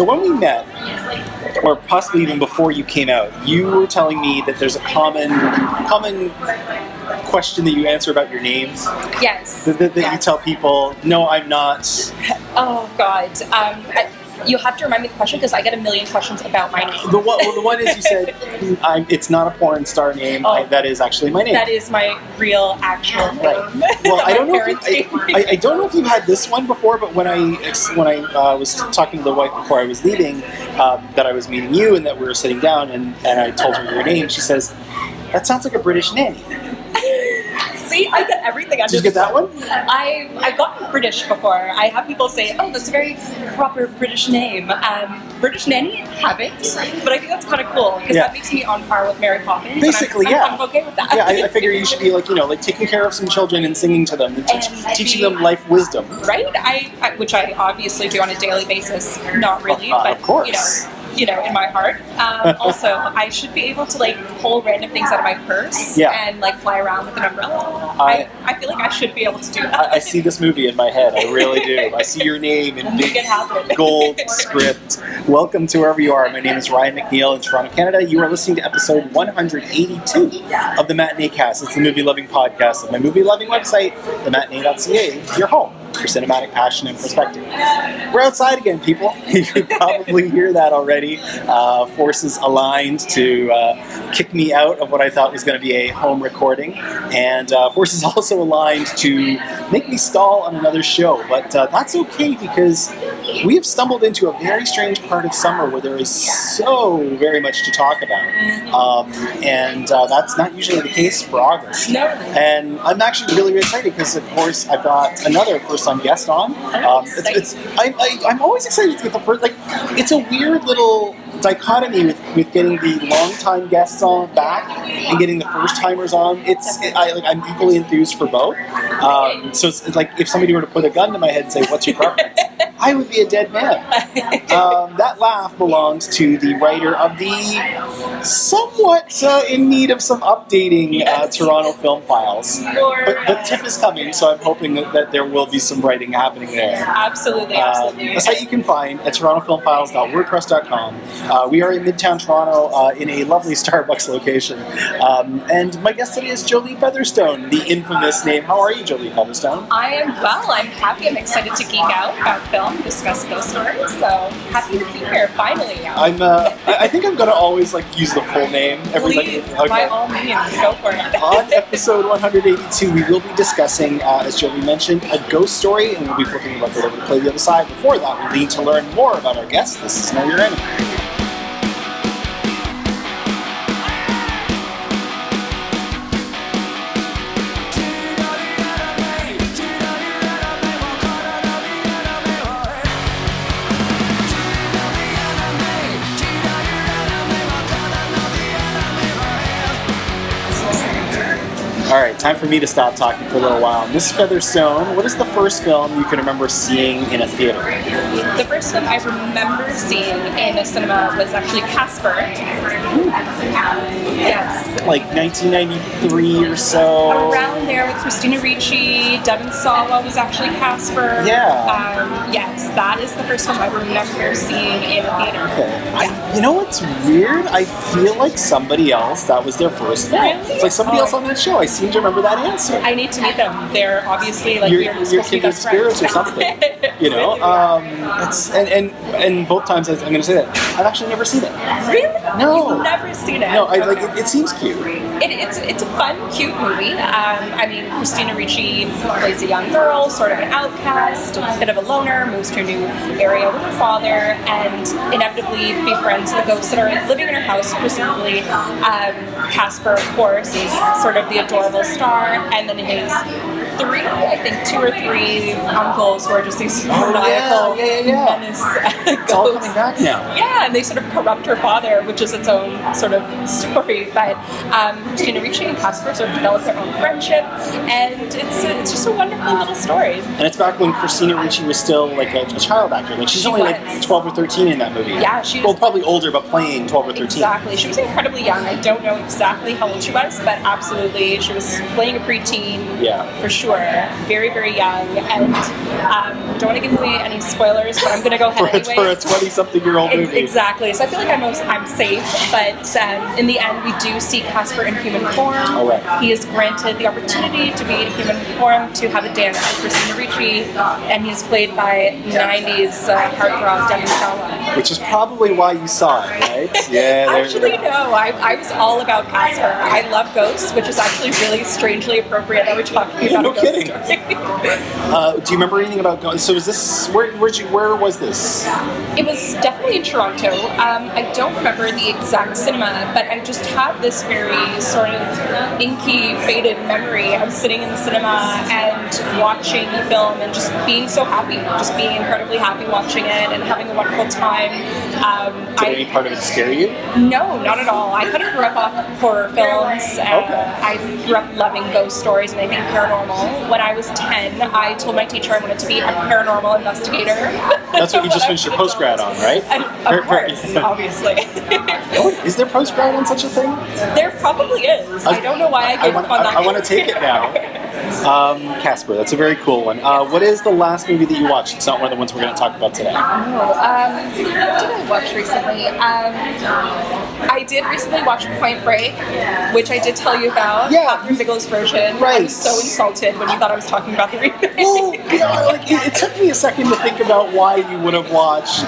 So when we met, or possibly even before you came out, you were telling me that there's a common question that you answer about your name. Yes. That you tell people, no, I'm not. Oh, God. You have to remind me the question because I get a million questions about my name. The one is you said, it's not a porn star name. Oh, that is actually my name. That is my real, actual name. Right. Well, I don't know if you've had this one before, but when I was talking to the wife before I was leaving, that I was meeting you and that we were sitting down, and I told her your name, she says, that sounds like a British name. See, I get everything. Did you get that one? I got British before. I have people say, oh, that's a very proper British name. British nanny, haven't. But I think that's kind of cool because that makes me on par with Mary Poppins. Basically, I'm okay with that. Yeah, I figure you should be like taking care of some children and singing to them and teaching them life wisdom. Right? Which I obviously do on a daily basis. Not really, but of course. You know, in my heart. Also, I should be able to pull random things out of my purse and fly around with an umbrella. I feel like I should be able to do that. I see this movie in my head. I really do. I see your name in big gold script. Welcome to wherever you are. My name is Ryan McNeil in Toronto, Canada. You are listening to episode 182 of The Matinee Cast. It's the movie-loving podcast of my movie-loving website, thematinee.ca, your home for cinematic passion and perspective. We're outside again, people. You could probably hear that already. Forces aligned to kick me out of what I thought was going to be a home recording, and forces also aligned to make me stall on another show. But that's okay, because we have stumbled into a very strange part of summer where there is so very much to talk about, and that's not usually the case for August. No. And I'm actually really excited because, of course, I've got another first-time guest on. I'm always excited to get the first. It's a weird little dichotomy with getting the long-time guests on back and getting the first-timers on. I'm equally enthused for both. So it's like if somebody were to put a gun to my head and say, "What's your preference?" I would be a dead man. That laugh belongs to the writer of the somewhat in need of some updating Toronto Film Files. But TIFF is coming, so I'm hoping that there will be some writing happening there. Absolutely. A site you can find at torontofilmfiles.wordpress.com. We are in Midtown Toronto in a lovely Starbucks location. And my guest today is Jolie Featherstone, the infamous name. How are you, Jolie Featherstone? I am well. I'm happy. I'm excited to geek out about film, discuss ghost stories, so happy to be here finally. I'm I think I'm gonna always use the full name. Everybody, please, okay. By all means, go for it. On episode 182, we will be discussing, as Jolie mentioned, A Ghost Story, and we'll be flipping the record over to play the other side. Before that, we need to learn more about our guest. This is Know Your Enemy. Time for me to stop talking for a little while. Miss Featherstone, what is the first film you can remember seeing in a theater? The first film I remember seeing in a cinema was actually Casper. Ooh. Yes. Like 1993 or so. Around there with Christina Ricci, Devon Sawa was actually Casper. Yeah. Yes, that is the first film I remember seeing in a theater. Okay. You know what's weird? I feel like somebody else, that was their first film. Really? It's like somebody else on that show. I seem to remember that answer. I need to meet them. They're obviously your kindred spirits or something. You know, and both times I'm going to say that I've actually never seen it. Really? No, you've never seen it. No, it seems cute. It's a fun, cute movie. I mean, Christina Ricci plays a young girl, sort of an outcast, a bit of a loner, moves to a new area with her father, and inevitably befriends the ghosts that are living in her house, presumably. Casper, of course, is sort of the adorable star, and then his two or three uncles who are just these maniacal menace ghosts. All coming back now. Yeah, and they sort of corrupt her father, which is its own sort of story. But Christina Ricci and Casper sort of develop their own friendship, and it's just a wonderful little story. And it's back when Christina Ricci was still a child actor. She's only 12 or 13 in that movie. Yeah, she was. Well, probably older, but playing 12 or 13. Exactly. She was incredibly young. I don't know exactly how old she was, but absolutely, she was playing a preteen for sure. were very, very young, and don't want to give away any spoilers, but I'm going to go ahead anyway. For a 20-something-year-old movie. Exactly. So I feel like I'm safe, but in the end, we do see Casper in human form. Oh, right. He is granted the opportunity to be in human form, to have a dance with Christina Ricci, and he's played by 90s heartthrob Devon Sawa. Which is probably why you saw it, right? Yeah. Actually, no. I was all about Casper. I love Ghost, which is actually really strangely appropriate that we're talking about. No kidding. Do you remember anything about Ghost? So is this where was this? It was definitely in Toronto. I don't remember the exact cinema, but I just have this very sort of inky, faded memory of sitting in the cinema and watching the film and just being so happy, just being incredibly happy watching it and having a wonderful time. Did any part of it scare you? No, not at all. I kind of grew up off horror films. I grew up loving ghost stories and I think paranormal. When I was 10, I told my teacher I wanted to be a paranormal investigator. That's what you just finished your postgrad on, right? Of course, obviously. Is there postgrad on such a thing? There probably is. I don't know why I gave up on that. I want to take it now. Casper, that's a very cool one. What is the last movie that you watched? It's not one of the ones we're going to talk about today. What did I watch recently? I did recently watch Point Break, which I did tell you about. Yeah. Catherine Bigelow's version. Right. I was so insulted when you thought I was talking about the remake. Well, it took me a second to think about why you would have watched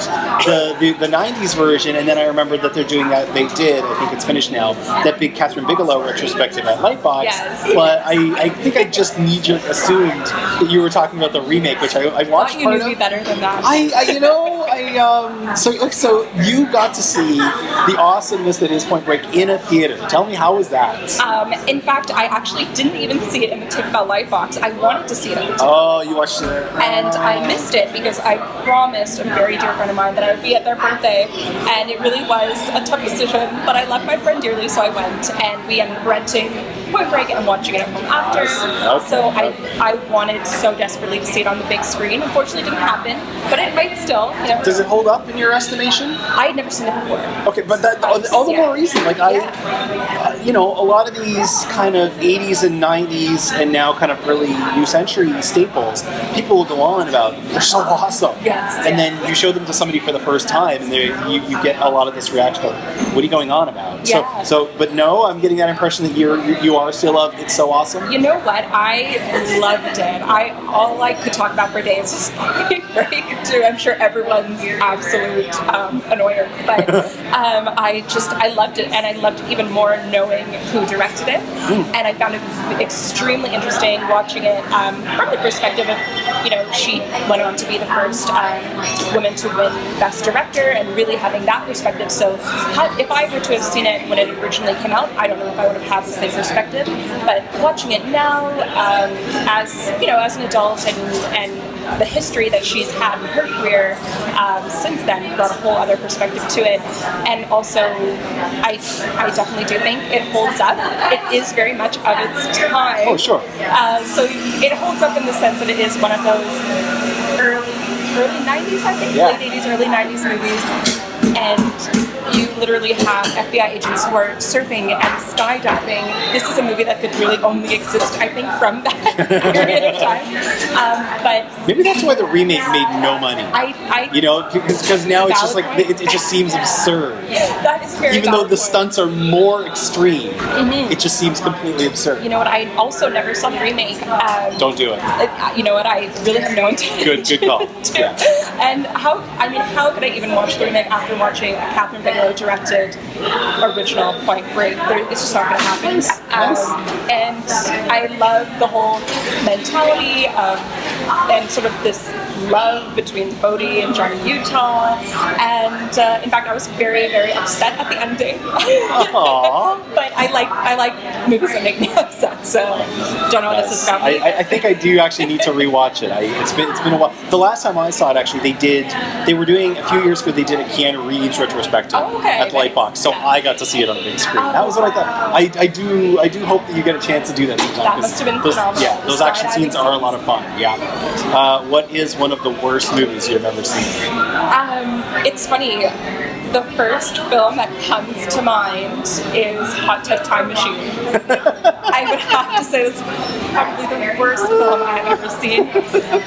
the 90s version, and then I remembered that they're doing that. They did. I think it's finished now. That big Catherine Bigelow retrospective at Lightbox. Yes. But I think I just knee-jerk assumed that you were talking about the remake, which I watched. I thought you knew me better than that. So you got to see the awesomeness that is Point Break in a theater. Tell me, how was that? In fact, I actually didn't even see it in the TIFF Bell Lightbox. I wanted to see it at the TIFF. Oh, you watched it. And I missed it because I promised a very dear friend of mine that I would be at their birthday, and it really was a tough decision, but I loved my friend dearly, so I went, and we ended up renting Point Break and watching it at home after. I wanted so desperately to see it on the big screen. Unfortunately, it didn't happen, but it might still. Does it hold up in your estimation? I had never seen it before. Okay, but that all the more reason. A lot of these kind of 80s and 90s and now kind of early new century staples, people will go on about they're so awesome. Yes. And then you show them to somebody for the first time, and you get a lot of this reaction of, what are you going on about? Yeah. But I'm getting that impression that you are still of it's so awesome. You know what? I loved it. All I could talk about for days was Point Break too. I'm sure everyone's absolute annoyer, but I loved it, and I loved it even more knowing who directed it. And I found it extremely interesting watching it from the perspective of, she went on to be the first woman to win Best Director, and really having that perspective. So if I were to have seen it when it originally came out, I don't know if I would have had the same perspective. But watching it now, as an adult and the history that she's had in her career since then, brought a whole other perspective to it. And also, I definitely do think it holds up. It is very much of its time. Oh, sure. So it holds up in the sense that it is one of those early 90s, I think, late 80s, early 90s movies. And you literally have FBI agents who are surfing and skydiving. This is a movie that could really only exist, I think, from that period of time. But maybe that's why the remake made no money. Because now it's just like it just seems absurd. That is very. Even though the stunts are more extreme, it just seems completely absurd. You know what? I also never saw the remake. Don't do it. You know what? I really have no intention. Good call. Yeah. And how could I even watch the remake after watching a Catherine Bigelow directed original Point Break? It's just not going to happen. And I love the whole mentality of, and sort of this love between Bodhi and Johnny Utah. And in fact, I was very, very upset at the ending. Aww. But I like movies that make me upset. So don't know what this is about. I think I do actually need to rewatch it. It's been a while. The last time I saw it, actually, they were doing a few years ago. They did a Keanu Reeves retrospective at the Lightbox, so I got to see it on the big screen. That was what I thought. I do hope that you get a chance to do that sometime. That must have been phenomenal. Yeah, those action scenes are a lot of fun. Yeah. What is one of the worst movies you've ever seen? It's funny. The first film that comes to mind is Hot Tub Time Machine. I would have to say this. probably the worst film I've ever seen.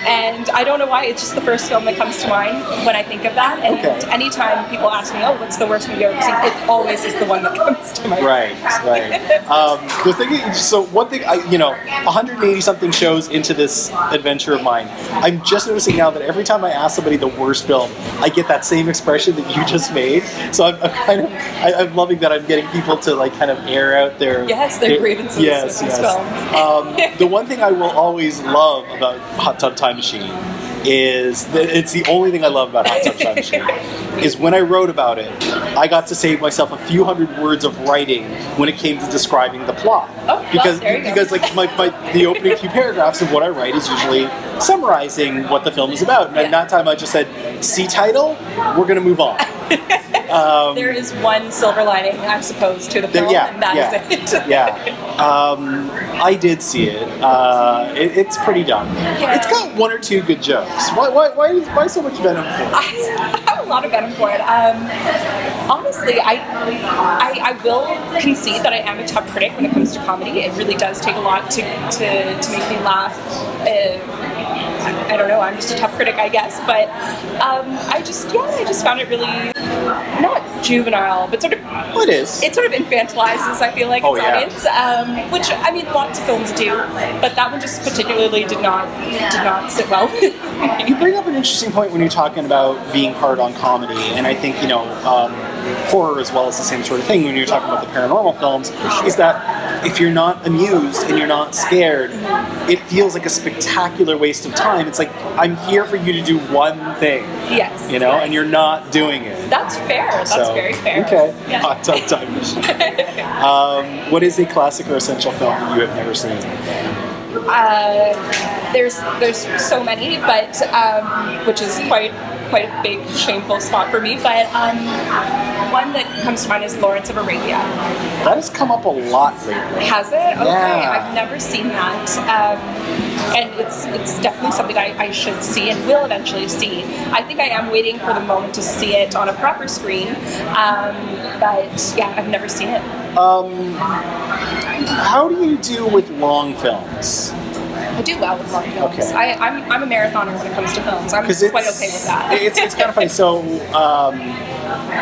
And I don't know why, it's just the first film that comes to mind when I think of that. And anytime people ask me, oh, what's the worst movie I've ever seen, it always is the one that comes to mind. Right. The thing is, so one thing, 180 something shows into this adventure of mine, I'm just noticing now that every time I ask somebody the worst film, I get that same expression that you just made. So I'm loving that I'm getting people to like kind of air out their grievances with these films. The one thing I will always love about Hot Tub Time Machine is that it's the only thing I love about Hot Tub Time Machine is when I wrote about it, I got to save myself a few hundred words of writing when it came to describing the plot. Because the opening few paragraphs of what I write is usually summarizing what the film is about. And that time I just said, see title, we're going to move on. There is one silver lining, I suppose, to the film, and that is it. I did see it. It's pretty dumb. Yeah. It's got one or two good jokes. Why so much venom for it? I have a lot of venom for it. Honestly, I will concede that I am a tough critic when it comes to comedy. It really does take a lot to make me laugh. I don't know, I'm just a tough critic, I guess, but I just found it really not juvenile, but sort of... Well, it is. It sort of infantilizes, I feel like, its audience, which, I mean, lots of films do, but that one just particularly did not sit well. You bring up an interesting point when you're talking about being hard on comedy, and I think, horror as well is the same sort of thing when you're talking about the paranormal films, is that if you're not amused and you're not scared, it feels like a spectacular waste of time. It's like, I'm here for you to do one thing. Yes. And you're not doing it. That's fair. That's very fair. Okay. Yeah. Hot Tub Time Machine. What is a classic or essential film that you have never seen? There's so many, but which is quite a big shameful spot for me, but one that comes to mind is Lawrence of Arabia. That has come up a lot lately. Has it? Okay, yeah. I've never seen that. And it's definitely something I should see and will eventually see. I think I am waiting for the moment to see it on a proper screen, but I've never seen it. How do you do with long films? I do well with long films. Okay. I'm a marathoner when it comes to films. I'm quite okay with that. It's kind of funny. So,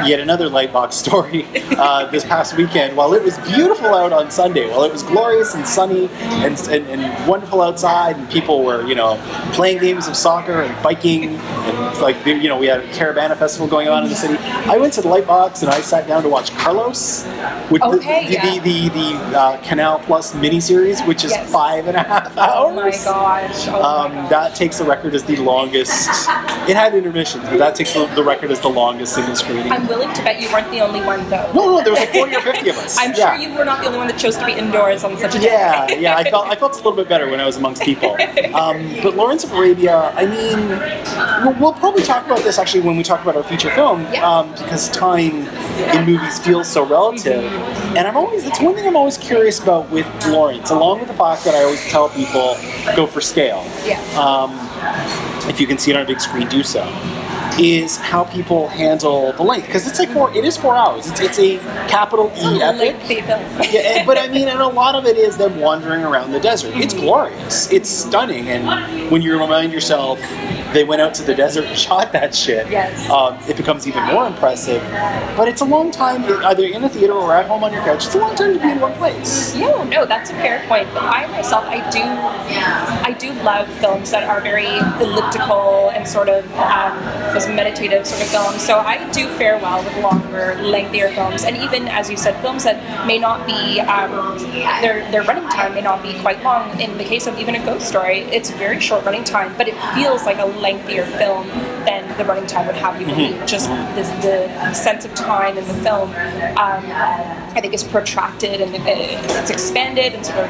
yet another Lightbox story this past weekend. While it was beautiful out on Sunday, while it was glorious and sunny and wonderful outside, and people were, playing games of soccer and biking, and we had a Caravana Festival going on in the city. I went to the Lightbox and I sat down to watch Carlos, the Canal+ miniseries, which is 5.5 hours. Oh my gosh. That takes the record as the longest. It had intermissions, but that takes the record as the longest single screening. I'm willing to bet you weren't the only one, though. No, there was 40 or 50 of us. I'm sure you were not the only one that chose to be indoors on such a day. Yeah, I felt a little bit better when I was amongst people. But Lawrence of Arabia, I mean, we'll probably talk about this actually when we talk about our feature film, because time in movies feels so relative. And it's one thing I'm always curious about with Lawrence, along with the fact that I always tell people, go for scale. Yeah. If you can see it on a big screen, do so. Is how people handle the length, because it is 4 hours. It's a capital E epic. But I mean, and a lot of it is them wandering around the desert. It's glorious. It's stunning. And when you remind yourself they went out to the desert and shot that shit, it becomes even more impressive. But it's a long time, either in a theater or at home on your couch. It's a long time to be in one place. Yeah, no, that's a fair point. But I myself, I do love films that are very elliptical and sort of meditative sort of film. So I do fare well with longer, lengthier films, and even, as you said, films that may not be their running time may not be quite long. In the case of even A Ghost Story, it's a very short running time, but it feels like a lengthier film than the running time would have you believe. Mm-hmm. Just the sense of time in the film, I think, is protracted and it's expanded and sort of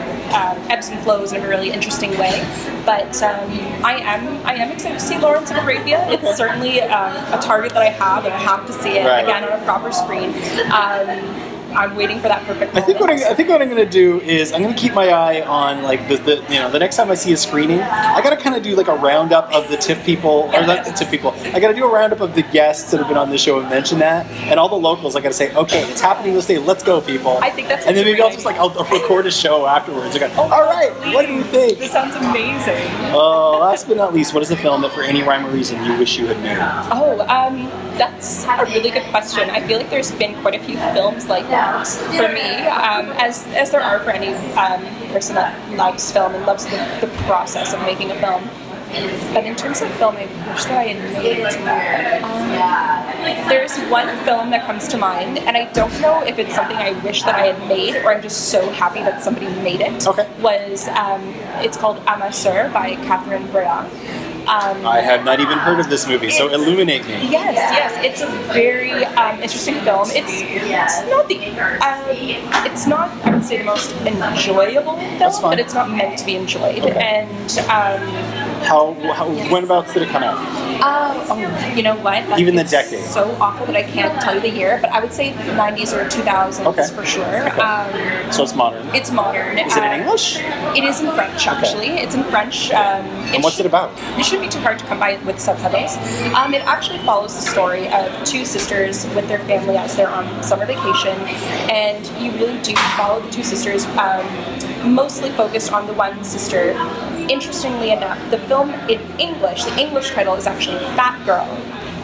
ebbs and flows in a really interesting way. But I am excited to see Lawrence of Arabia. It's certainly a target that I have, and I have to see it again on a proper screen. I'm waiting for that perfect moment. I think what I'm going to do is I'm going to keep my eye on like the next time I see a screening, I got to kind of do like a roundup of the TIFF people, or not the TIFF people. I got to do a roundup of the guests that have been on the show and mention that, and all the locals. I got to say, okay, it's happening this day. Let's go, people. I think that's. And then maybe I'll just like I'll record a show afterwards. I go, all right, what do you think? This sounds amazing. Oh, last but not least, what is the film that for any rhyme or reason you wish you had made? That's a really good question. I feel like there's been quite a few films like that for me, as there are for any person that loves film and loves the process of making a film. But in terms of film, I wish that I had made there's one film that comes to mind, and I don't know if it's something I wish that I had made, or I'm just so happy that somebody made it. Okay. It's called Amateur by Catherine Bigelow. I have not even heard of this movie, so illuminate me. Yes, it's a very interesting film. It's not, I would say, the most enjoyable film, but it's not meant to be enjoyed. Okay. And whenabouts did it come out? You know what? Even the decade. It's so awful that I can't tell you the year, but I would say the 90s or 2000s for sure. Okay. So it's modern. It's modern. Is it in English? It is in French, actually. Okay. It's in French. And what's it about? It shouldn't be too hard to come by with subtitles. It actually follows the story of two sisters with their family as they're on summer vacation, and you really do follow the two sisters, mostly focused on the one sister. Interestingly enough, the film in English, the English title is actually Fat Girl.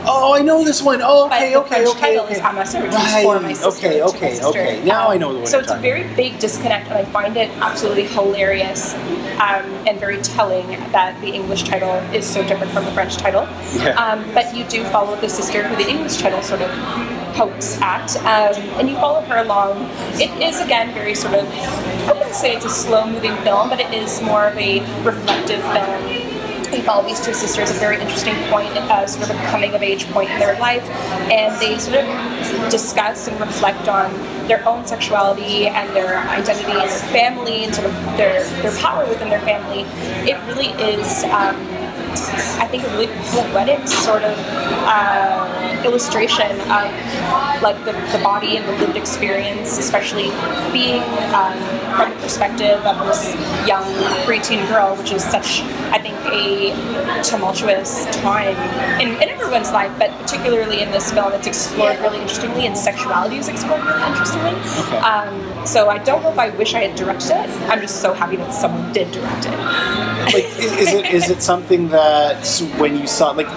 Oh, I know this one. Oh, okay, but the French title is Amateur, which is for my sister. Okay. Now I know the one. So it's a very big disconnect, and I find it absolutely hilarious and very telling that the English title is so different from the French title. Yeah. But you do follow the sister who the English title sort of pokes at, and you follow her along. It is, again, very sort of, I wouldn't say it's a slow-moving film, but it is more of a reflective film. They follow these two sisters at a very interesting point, sort of a coming-of-age point in their life, and they sort of discuss and reflect on their own sexuality and their identity and their family and sort of their power within their family. It really is, I think, a really poetic sort of illustration of like the body and the lived experience, especially being from the perspective of this young preteen girl, which is such, I think, a tumultuous time in everyone's life, but particularly in this film, it's explored really interestingly, and sexuality is explored really interestingly. Okay. So I don't know if I wish I had directed it. I'm just so happy that someone did direct it. Like, is it something that when you saw, like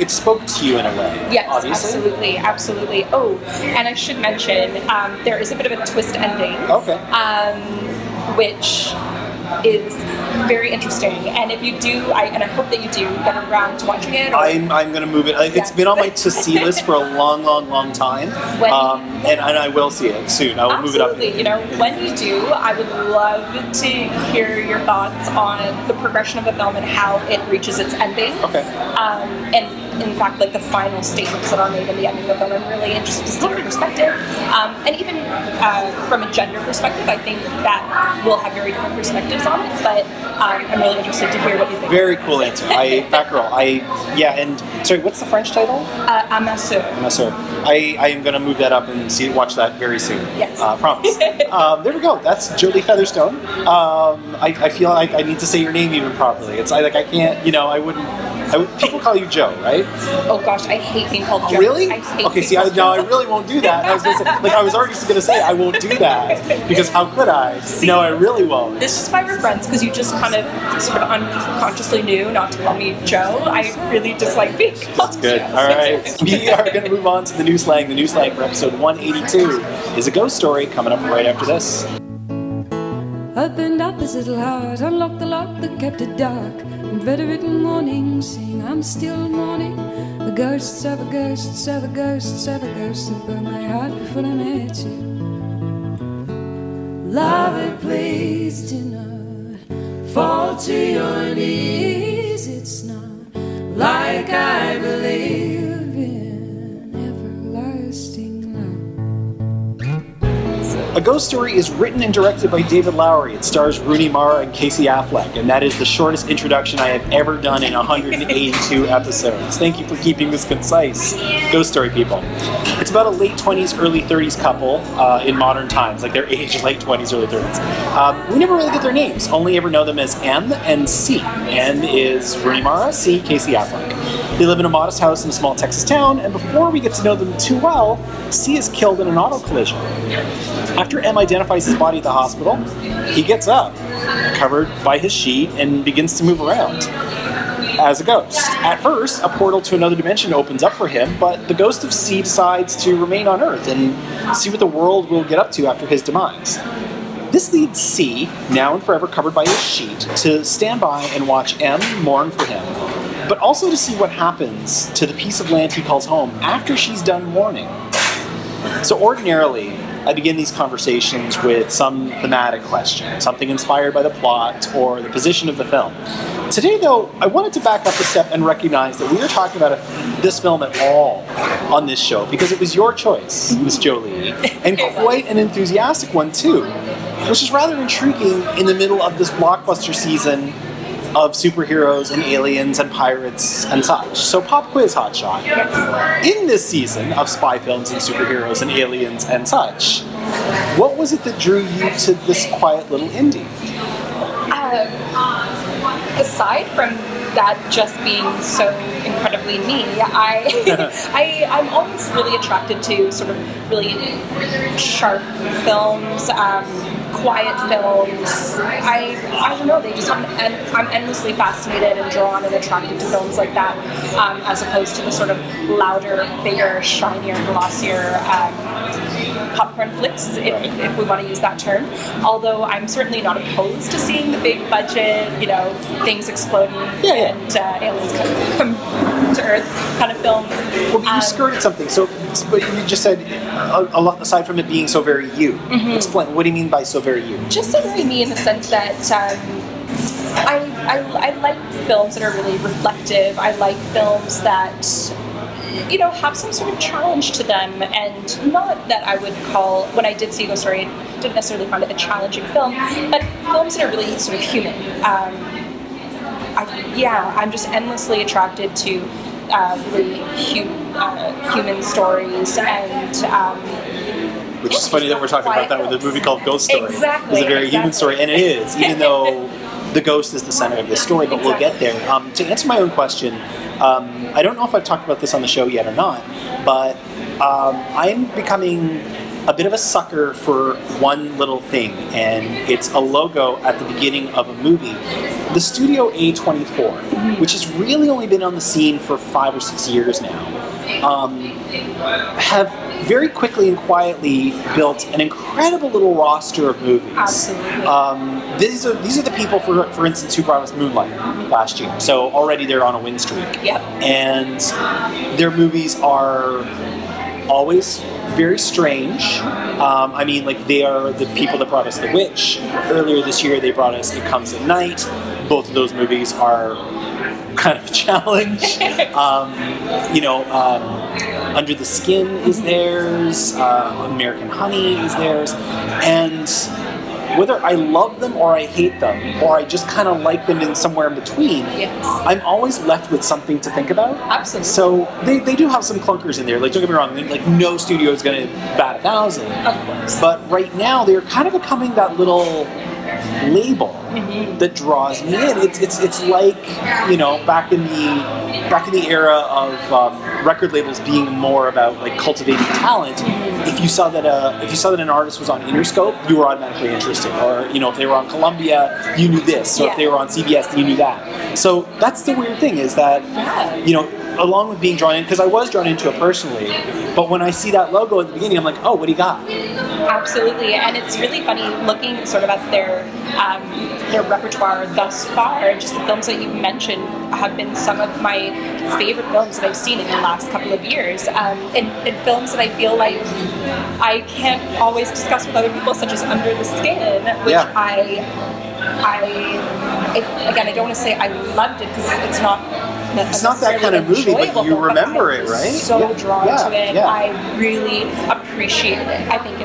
it spoke to you in a way? Yes, obviously. Absolutely. Oh, and I should mention there is a bit of a twist ending. Okay. Which is very interesting, and if you do, I hope that you do get around to watching it. I'm going to move it. It's been on my to-see list for a long time, and I will see it soon. I will move it up. Absolutely, when you do, I would love to hear your thoughts on the progression of the film and how it reaches its ending. Okay. And in fact, like the final statements that are made in the end of the film, I'm really interested to see your perspective, and even from a gender perspective, I think that will have very different perspectives on it, but I'm really interested to hear what you think. Very cool answer. Fat Girl. Sorry, what's the French title? Amasseur. I am going to move that up and watch that very soon. Yes. Promise. There we go. That's Jolie Featherstone. I feel like I need to say your name even properly. It's like I can't, I wouldn't. People call you Joe, right? Oh gosh, I hate being called Joe. Really? I really won't do that. I was already going to say I won't do that because how could I? No, I really won't. This is why we're friends, because you just kind of sort of unconsciously knew not to call me Joe. I really dislike being called Joe. That's good. All right, we are going to move on to the new slang. The new slang for episode 182 is A Ghost Story, coming up right after this. Opened up his little heart, unlocked the lock that kept it dark. Inveterate morning, saying I'm still mourning. The ghosts of a ghost, of a ghost, of a ghost that burned my heart before I met you. Love it, please do not fall to your knees. It's not like I believe in everlasting love. A Ghost Story is written and directed by David Lowery. It stars Rooney Mara and Casey Affleck, and that is the shortest introduction I have ever done in 182 episodes. Thank you for keeping this concise. Ghost Story, people. It's about a late 20s, early 30s couple in modern times, like their age, late 20s, early 30s. We never really get their names, only ever know them as M and C. M is Rooney Mara, C, Casey Affleck. They live in a modest house in a small Texas town, and before we get to know them too well, C is killed in an auto collision. After M identifies his body at the hospital, he gets up, covered by his sheet, and begins to move around as a ghost. At first, a portal to another dimension opens up for him, but the ghost of C decides to remain on Earth and see what the world will get up to after his demise. This leads C, now and forever covered by his sheet, to stand by and watch M mourn for him, but also to see what happens to the piece of land he calls home after she's done mourning. So ordinarily, I begin these conversations with some thematic question, something inspired by the plot or the position of the film. Today, though, I wanted to back up a step and recognize that we are talking about this film at all on this show, because it was your choice, Miss Jolie, and quite an enthusiastic one, too, which is rather intriguing in the middle of this blockbuster season of superheroes and aliens and pirates and such. So pop quiz, hotshot. In this season of spy films and superheroes and aliens and such, what was it that drew you to this quiet little indie? Aside from that just being so incredibly me, I'm always really attracted to sort of really sharp films, quiet films. I don't know, they just I'm endlessly fascinated and drawn and attracted to films like that, as opposed to the sort of louder, bigger, shinier, glossier popcorn flicks, if we want to use that term. Although I'm certainly not opposed to seeing the big budget, you know, things exploding and aliens come to Earth kind of films. Well, but you skirted something. So, but you just said a lot aside from it being so very you. Mm-hmm. Explain. What do you mean by so very you? Just so very me in the sense that I like films that are really reflective. I like films that, you know, have some sort of challenge to them, and not that I would call, when I did see Ghost Story, I didn't necessarily find it a challenging film, but films that are really sort of human. I'm just endlessly attracted to really human stories, and which is funny that we're talking about that with a movie called Ghost Story. Exactly, it's a very human story, and it is, even though the ghost is the center of the story, but we'll get there. To answer my own question, I don't know if I've talked about this on the show yet or not, but I'm becoming a bit of a sucker for one little thing, and it's a logo at the beginning of a movie. The studio A24, which has really only been on the scene for 5 or 6 years now, have very quickly and quietly built an incredible little roster of movies. Absolutely. These are the people, for instance, who brought us Moonlight last year. So already they're on a win streak. Yep. And their movies are always very strange. I mean, like, they are the people that brought us The Witch. Earlier this year, they brought us It Comes at Night. Both of those movies are kind of a challenge. Under the Skin is theirs, American Honey is theirs, and whether I love them or I hate them, or I just kind of like them in somewhere in between, yes, I'm always left with something to think about. Absolutely. So they do have some clunkers in there. Like, don't get me wrong, like, no studio is going to bat 1,000. Of course. But right now, they're kind of becoming that little label that draws me in. It's like, you know, back in the era of record labels being more about, like, cultivating talent. If you saw that an artist was on Interscope, you were automatically interested. Or, you know, if they were on Columbia, you knew this. Or if they were on CBS, then you knew that. So that's the weird thing, is that, you know, along with being drawn in, because I was drawn into it personally, but when I see that logo at the beginning, I'm like, oh, what do you got? Absolutely, and it's really funny looking sort of at their repertoire thus far, and just the films that you've mentioned have been some of my favorite films that I've seen in the last couple of years, and films that I feel like I can't always discuss with other people, such as Under the Skin, which I don't want to say I loved it, because it's not It's not that kind of movie, but you remember it, right? So drawn to it. Yeah. I really appreciate it. I think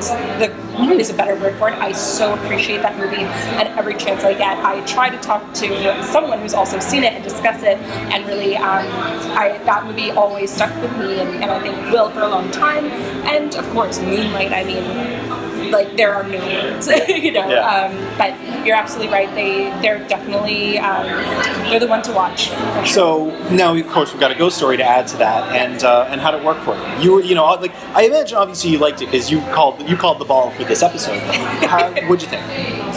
is a better word for it. I so appreciate that movie, and every chance I get, I try to talk to someone who's also seen it and discuss it. And really, that movie always stuck with me, and I think will for a long time. And of course, Moonlight. I mean, like, there are no words, you know. Yeah. But you're absolutely right. They're definitely they're the one to watch. Sure. So now, of course, we've got a Ghost Story to add to that, and how did it work for you? You were, you know, like, I imagine obviously you liked it because you called the ball for this episode. What'd you think?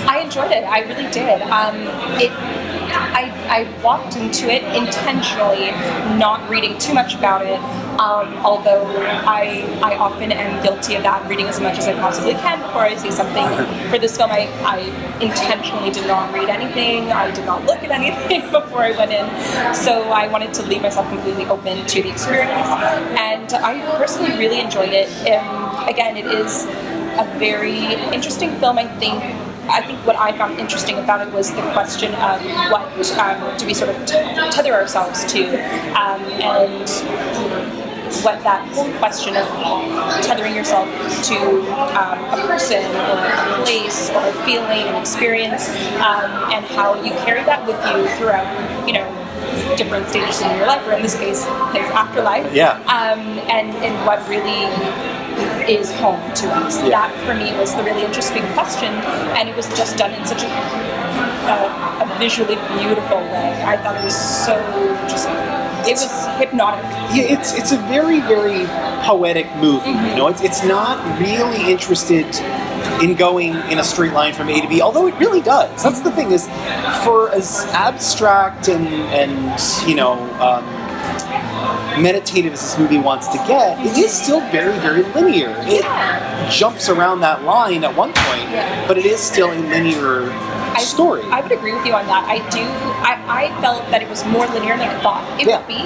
I enjoyed it. I really did. I walked into it intentionally, not reading too much about it. Although I often am guilty of that, reading as much as I possibly can before I see something. For this film, I intentionally did not read anything. I did not look at anything before I went in. So I wanted to leave myself completely open to the experience. And I personally really enjoyed it. Again, it is a very interesting film, I think. I think what I found interesting about it was the question of what do we sort of tether ourselves to, and what that whole question of tethering yourself to a person or a place or a feeling, an experience, and how you carry that with you throughout, you know, different stages in your life, or in this case, his afterlife. Yeah. And what really is home to us. Yeah. That, for me, was the really interesting question, and it was just done in such a visually beautiful way. I thought it was so just... It was hypnotic. Yeah, it's a very, very poetic movie. Mm-hmm. You know, it's not really interested in going in a straight line from A to B, although it really does. That's the thing, is for as abstract and you know, meditative as this movie wants to get, it is still very, very linear. It jumps around that line at one point, but it is still a linear story. I would agree with you on that. I felt that it was more linear than I thought it would be,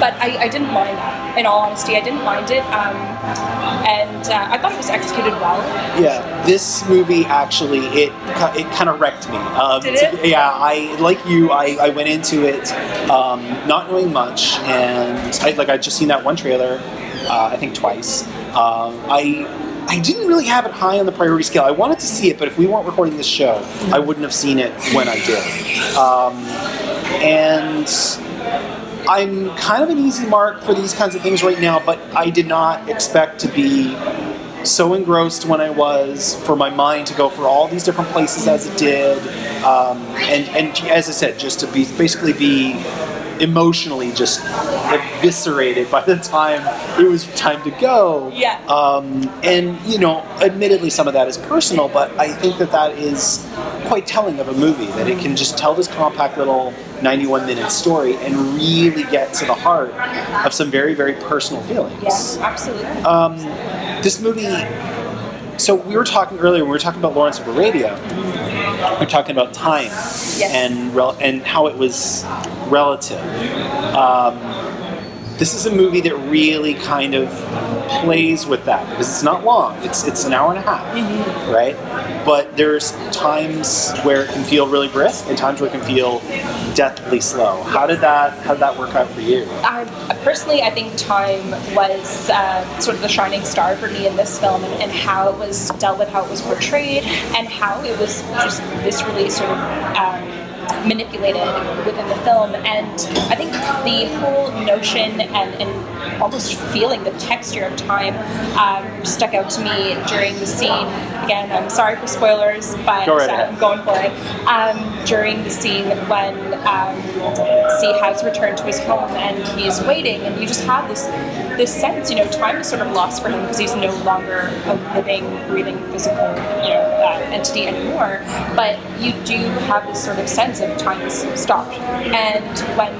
but I didn't mind that. In all honesty, I didn't mind it, and I thought it was executed well. Yeah, this movie actually, it kind of wrecked me. Did it? Yeah, I went into it not knowing much, and I'd just seen that one trailer, I think twice. I didn't really have it high on the priority scale. I wanted to see it, but if we weren't recording this show, I wouldn't have seen it when I did. And I'm kind of an easy mark for these kinds of things right now, but I did not expect to be so engrossed when I was, for my mind to go for all these different places as it did. And as I said, just to basically be emotionally just eviscerated by the time it was time to go. Yeah. And, you know, admittedly some of that is personal, but I think that is quite telling of a movie, that it can just tell this compact little 91-minute story and really get to the heart of some very, very personal feelings. Yes, absolutely. This movie... So we were talking earlier, when we were talking about Lawrence of Arabia, we were talking about time and how it was relative. This is a movie that really kind of plays with that, because it's not long. It's an hour and a half, right? But there's times where it can feel really brisk and times where it can feel deathly slow. How did that work out for you? Personally, I think time was sort of the shining star for me in this film, and how it was dealt with, how it was portrayed, and how it was just viscerally sort of manipulated within the film. And I think the whole notion and almost feeling the texture of time stuck out to me during the scene. Again, I'm sorry for spoilers, but I'm going for it. During the scene when C has returned to his home and he is waiting, and you just have this sense, you know, time is sort of lost for him because he's no longer a living, breathing, physical, you know, entity anymore. But you do have this sort of sense of time is stopped. And when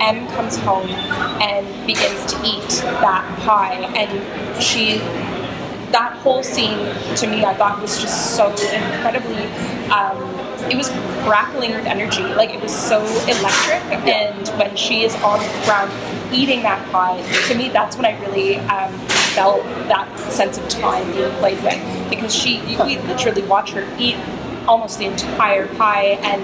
M comes home and begins to eat that pie, and that whole scene, to me, I thought was just so incredibly, it was grappling with energy. Like, it was so electric, and when she is on the ground eating that pie, to me, that's when I really felt that sense of time being played with, because we literally watch her eat almost the entire pie, and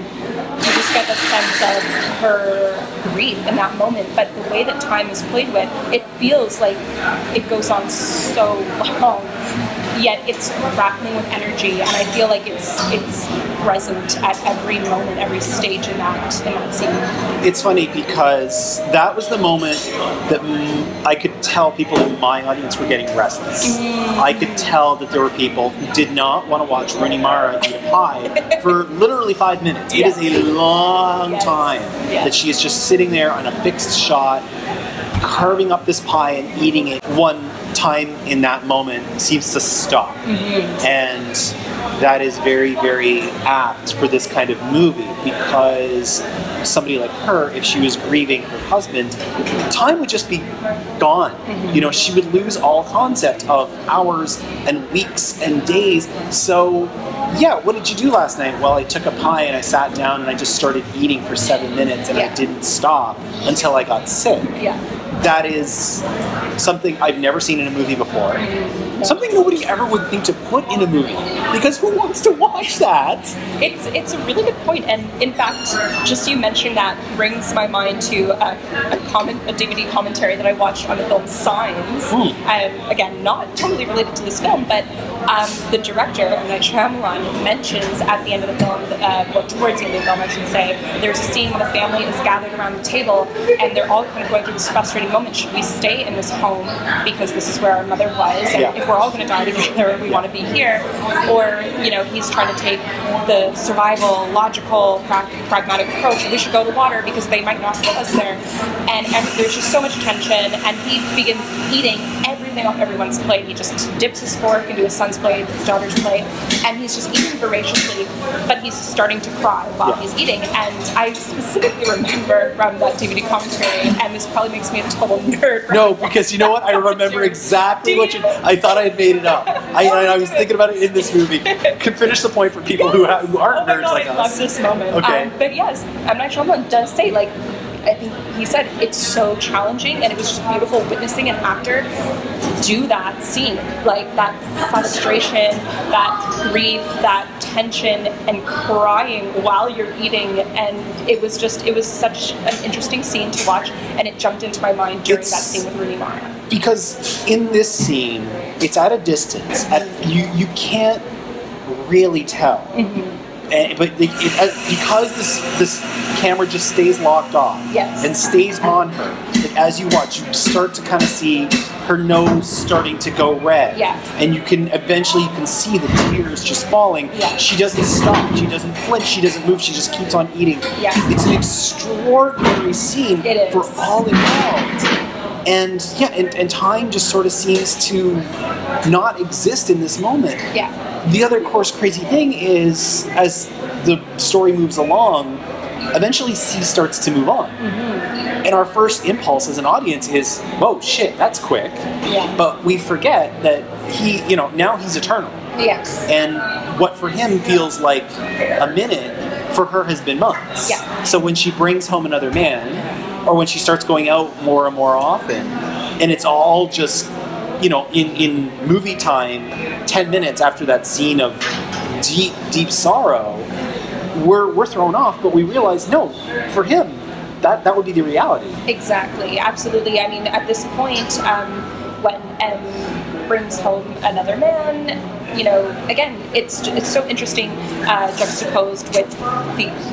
you just get the sense of her grief in that moment. But the way that time is played with, it feels like it goes on so long, yet it's grappling with energy, and I feel like it's present at every moment, every stage in that scene. It's funny because that was the moment that I could tell people in my audience were getting restless. Mm. I could tell that there were people who did not want to watch Rooney Mara eat a pie for literally 5 minutes. It is a long time that she is just sitting there on a fixed shot, carving up this pie and eating it. One time in that moment seems to stop. Mm-hmm. And that is very, very apt for this kind of movie, because somebody like her, if she was grieving her husband, time would just be gone. Mm-hmm. You know, she would lose all concept of hours and weeks and days. So, yeah, what did you do last night? Well, I took a pie and I sat down and I just started eating for 7 minutes, and I didn't stop until I got sick. Yeah. That is something I've never seen in a movie before. Something nobody ever would think to put in a movie, because who wants to watch that? It's a really good point, and in fact, just you mentioning that brings my mind to a DVD commentary that I watched on the film Signs. Again, not totally related to this film, but the director, Night Shyamalan, mentions at the end of the film, well, towards the end of the film, I should say, there's a scene when the family is gathered around the table, and they're all kind of going through this frustrating moment. Should we stay in this home because this is where our mother was, and if we're all going to die together, we want to be here? Or, you know, he's trying to take the survival, logical, pragmatic approach. We should go to the water because they might not put us there. And there's just so much tension, and he begins eating everything off everyone's plate. He just dips his fork into his son's plate, his daughter's plate, and he's just eating voraciously, but he's starting to cry while he's eating. And I specifically remember from that DVD commentary, and this probably makes me a total nerd. Right? No, because you know what? I remember exactly what you... I thought I had made it up. I was thinking about it in this movie. Could finish the point for people who aren't nerds like us. I love this moment. Okay. But yes, M. Night Shyamalan does say, like, I think he said it's so challenging, and it was just beautiful witnessing an actor do that scene, like that frustration, that grief, that tension, and crying while you're eating. And it was such an interesting scene to watch, and it jumped into my mind during that scene with Rooney Mara. Because in this scene, it's at a distance. You can't really tell. Mm-hmm. Because this camera just stays locked off and stays on her, like, as you watch, you start to kind of see her nose starting to go red, and you can eventually see the tears just falling. She doesn't stop, she doesn't flinch, she doesn't move, she just keeps on eating. It's an extraordinary scene for all involved. And time just sort of seems to not exist in this moment. Yeah. The other, of course, crazy thing is, as the story moves along, eventually C starts to move on. Mm-hmm. And our first impulse as an audience is, whoa, shit, that's quick. Yeah. But we forget that he, you know, now he's eternal. Yes. And what for him feels like a minute, for her has been months. Yeah. So when she brings home another man, or when she starts going out more and more often, and it's all just, you know, in movie time, 10 minutes after that scene of deep, deep sorrow, we're thrown off, but we realize, no, for him, that would be the reality. Exactly, absolutely. I mean, at this point, when M brings home another man, you know, again, it's so interesting juxtaposed with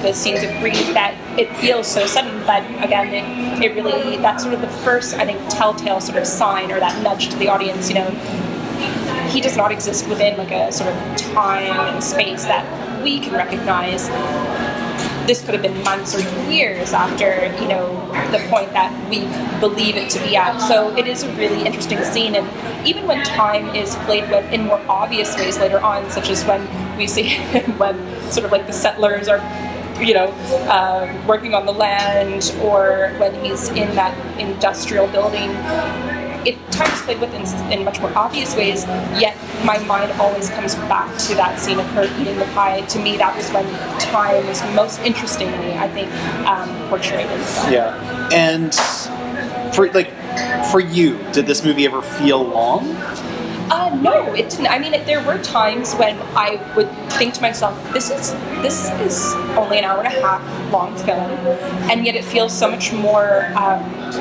the scenes of grief that it feels so sudden, but again, it really, that's sort of the first, I think, telltale sort of sign or that nudge to the audience, you know, he does not exist within like a sort of time and space that we can recognize. This could have been months or years after, you know, the point that we believe it to be at. So it is a really interesting scene, and even when time is played with in more obvious ways later on, such as when we see when sort of like the settlers are, you know, working on the land, or when he's in that industrial building, time is played with in much more obvious ways, yet my mind always comes back to that scene of her eating the pie. To me, that was when time was most interestingly, I think, portrayed. Yeah, and for you, did this movie ever feel long? No, it didn't. I mean, there were times when I would think to myself, this is only an hour and a half long film, and yet it feels so much more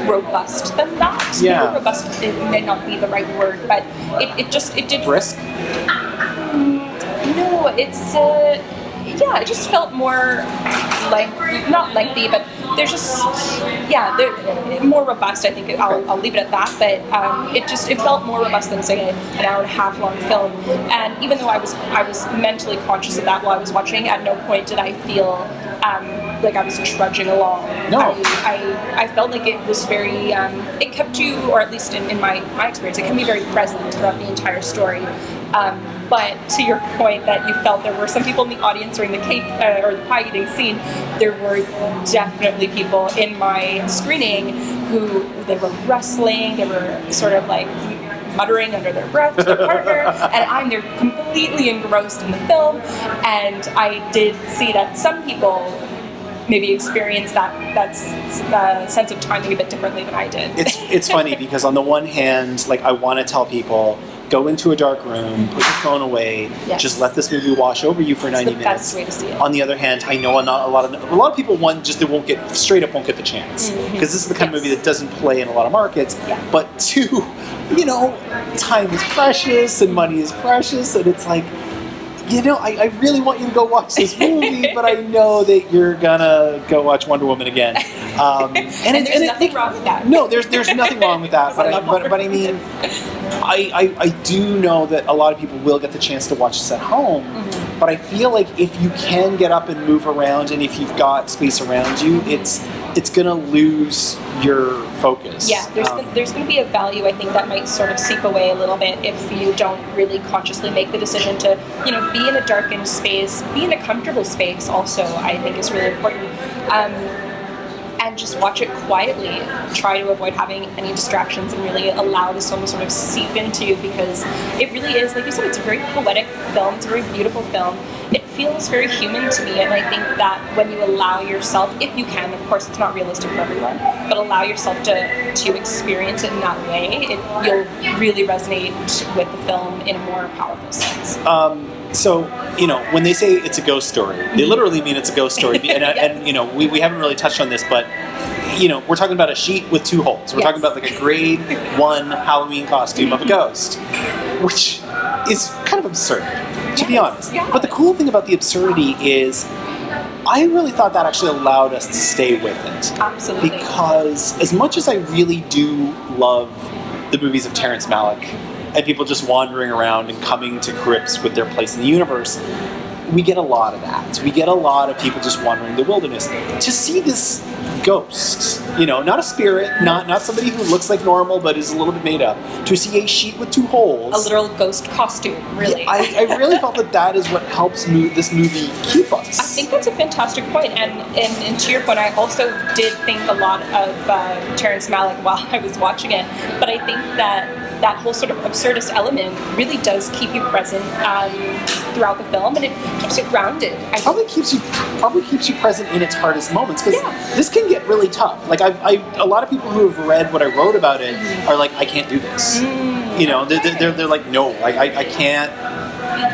robust than that. Yeah. You know, robust may not be the right word, but it did... Brisk? No, it's... yeah, it just felt more like, not lengthy, but there's just, yeah, they're more robust. I think I'll leave it at that, but it felt more robust than, say, an hour and a half long film. And even though I was mentally conscious of that while I was watching, at no point did I feel like I was trudging along. No. I felt like it was very, it kept you, or at least in my experience, it can be very present throughout the entire story. But to your point that you felt there were some people in the audience during the cake or the pie eating scene, there were definitely people in my screening who they were wrestling, they were sort of like muttering under their breath to their partner, and they're completely engrossed in the film. And I did see that some people maybe experience that sense of timing a bit differently than I did. It's funny because on the one hand, like I want to tell people, go into a dark room, put your phone away, yes. Just let this movie wash over you for 90 minutes. That's the best way to see it. On the other hand, I know a lot of people won't get the chance because mm-hmm. This is the kind yes. of movie that doesn't play in a lot of markets. Yeah. But two, you know, time is precious and money is precious, and it's like, you know, I really want you to go watch this movie, but I know that you're gonna go watch Wonder Woman again. And there's nothing wrong with that. No, there's nothing wrong with that. but I mean, I do know that a lot of people will get the chance to watch this at home. Mm-hmm. But I feel like if you can get up and move around, and if you've got space around you, it's gonna lose your focus. Yeah, there's gonna be a value I think that might sort of seep away a little bit if you don't really consciously make the decision to, you know, be in a darkened space, be in a comfortable space also, I think is really important. And just watch it quietly. Try to avoid having any distractions and really allow this film to sort of seep into you, because it really is, like you said, it's a very poetic film, it's a very beautiful film. It feels very human to me, and I think that when you allow yourself, if you can, of course it's not realistic for everyone, but allow yourself to experience it in that way, you'll really resonate with the film in a more powerful sense. So, you know, when they say it's a ghost story, they literally mean it's a ghost story. And, yes. And you know, we haven't really touched on this, but, you know, we're talking about a sheet with two holes. We're yes. talking about like a grade 1 Halloween costume of a ghost, which is kind of absurd, to yes. be honest. Yeah. But the cool thing about the absurdity is I really thought that actually allowed us to stay with it. Absolutely. Because as much as I really do love the movies of Terrence Malick, and people just wandering around and coming to grips with their place in the universe, we get a lot of that. We get a lot of people just wandering the wilderness. To see this ghost, you know, not a spirit, not somebody who looks like normal but is a little bit made up, to see a sheet with two holes. A literal ghost costume, really. Yeah, I really felt that is what helps this movie keep us. I think that's a fantastic point, and to your point, I also did think a lot of Terrence Malick while I was watching it, but I think that whole sort of absurdist element really does keep you present throughout the film, and it keeps you grounded. Probably keeps you present in its hardest moments, because yeah. this can get really tough. Like a lot of people who have read what I wrote about it mm-hmm. are like, I can't do this. Mm-hmm. You know, they're like, no, I can't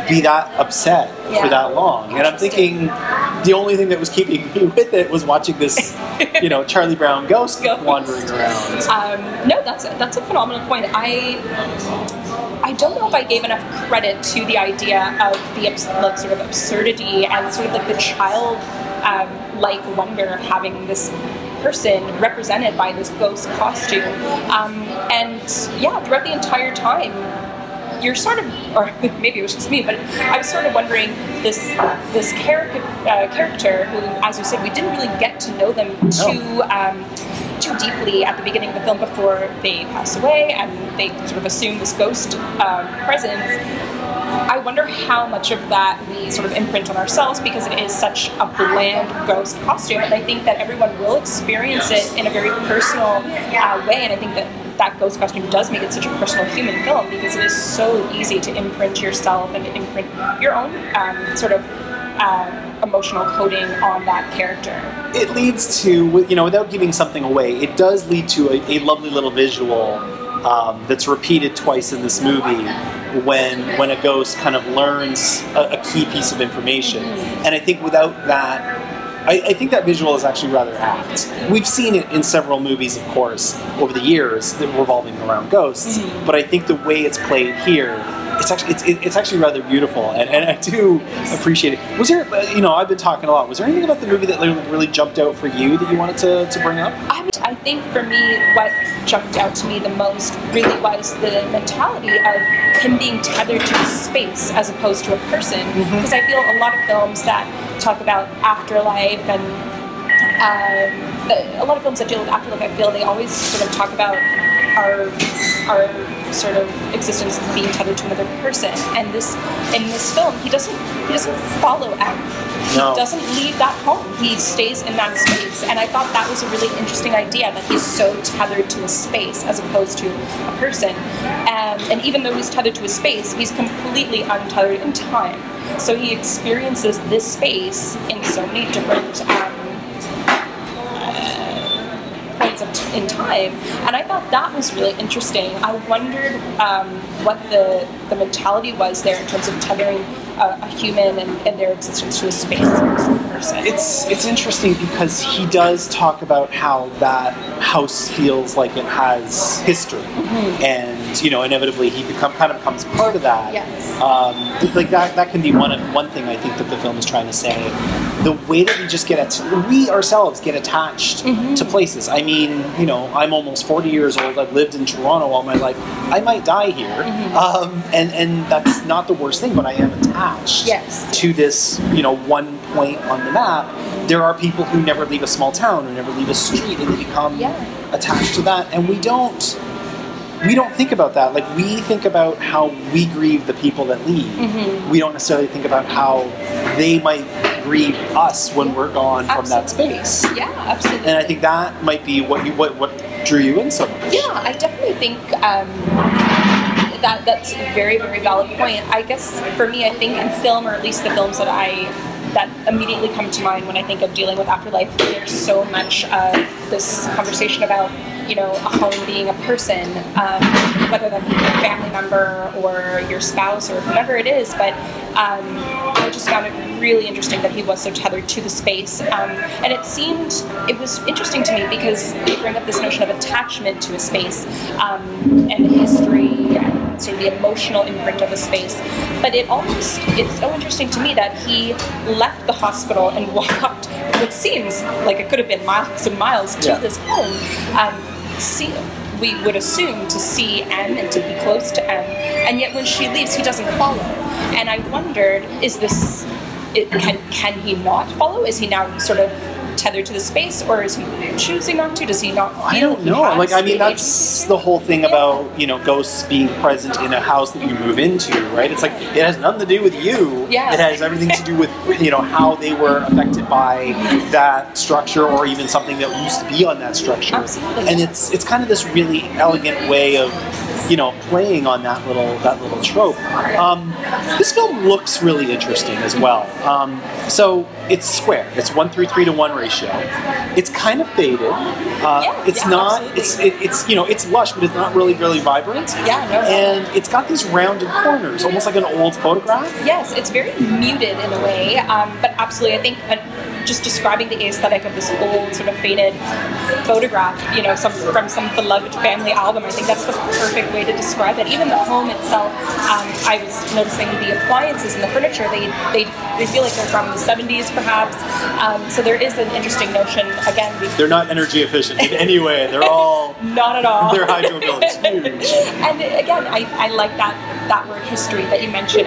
be that upset yeah. for that long. And I'm thinking the only thing that was keeping me with it was watching this, you know, Charlie Brown ghost. Wandering around. No, that's a phenomenal point. I don't know if I gave enough credit to the idea of the sort of absurdity and sort of like the child-like wonder of having this person represented by this ghost costume. And yeah, throughout the entire time, you're sort of, or maybe it was just me, but I was sort of wondering this character who, as you said, we didn't really get to know them too deeply at the beginning of the film before they pass away and they sort of assume this ghost presence. I wonder how much of that we sort of imprint on ourselves, because it is such a bland ghost costume, and I think that everyone will experience yes. it in a very personal way, and I think that ghost costume does make it such a personal human film, because it is so easy to imprint yourself and imprint your own sort of emotional coding on that character. It leads to, you know, without giving something away, it does lead to a lovely little visual that's repeated twice in this movie, when a ghost kind of learns a key piece of information. And I think without that, I think that visual is actually rather apt. We've seen it in several movies, of course, over the years that revolving around ghosts. Mm-hmm. But I think the way it's played here, it's actually rather beautiful, and I do appreciate it. Was there, you know, I've been talking a lot. Was there anything about the movie that really jumped out for you that you wanted to bring up? I think for me, what jumped out to me the most really was the mentality of him being tethered to space as opposed to a person. Because I feel a lot of films that talk about afterlife and a lot of films that deal with afterlife, I feel they always sort of talk about our sort of existence being tethered to another person. And in this film, he doesn't follow out. No. He doesn't leave that home. He stays in that space. And I thought that was a really interesting idea, that he's so tethered to a space as opposed to a person. And even though he's tethered to a space, he's completely untethered in time. So he experiences this space in so many different points in time. And I thought that was really interesting. I wondered what the mentality was there in terms of tethering a human and their existence to a space person. It's interesting because he does talk about how that house feels like it has history, and you know, inevitably he becomes part of that. Yes. Like that can be one thing I think that the film is trying to say. The way that we ourselves get attached to places. I mean, you know, I'm almost 40 years old. I've lived in Toronto all my life. I might die here, and that's not the worst thing. But I am attached to this, you know, one point on the map. There are people who never leave a small town, who never leave a street, and they become attached to that. And we don't think about that. Like, we think about how we grieve the people that leave. We don't necessarily think about how they might grieve us when we're gone from that space. Yeah, absolutely. And I think that might be what drew you in so much. Yeah, I definitely think that's a very, very valid point. I guess for me, I think in film, or at least the films that immediately come to mind when I think of dealing with afterlife, there's so much of this conversation about, you know, a home being a person, whether that be your family member or your spouse or whomever it is. But I just found it really interesting that he was so tethered to the space. And it was interesting to me because you bring up this notion of attachment to a space and history and sort of the emotional imprint of a space. But it's so interesting to me that he left the hospital and walked what seems like it could have been miles and miles to this home. We would assume to see Anne and to be close to Anne, and yet when she leaves, he doesn't follow. And I wondered, can he not follow? Is he now sort of tethered to the space, or is he choosing not to? Does he not feel? I don't know. Like, I mean, that's the whole thing about, you know, ghosts being present in a house that you move into, right? It's like, it has nothing to do with you. Yeah. It has everything to do with, you know, how they were affected by that structure, or even something that used to be on that structure. Absolutely. And it's kind of this really elegant way of, you know, playing on that little trope. This film looks really interesting as well. So it's square. It's 1:3:3 to 1 ratio. It's kind of faded. It's not. Absolutely. It's you know, it's lush, but it's not really, really vibrant. Yeah. No. And it's got these rounded corners, almost like an old photograph. Yes, it's very muted in a way. But absolutely, I think just describing the aesthetic of this old sort of faded photograph, you know, from some beloved family album, I think that's the perfect way to describe it. Even the home itself, I was noticing the appliances and the furniture, they feel like they're from the 70s perhaps. So there is an interesting notion, again. They're not energy efficient in any way. They're all... Not at all. Their hydro bill is huge. And again, I like that word history that you mentioned.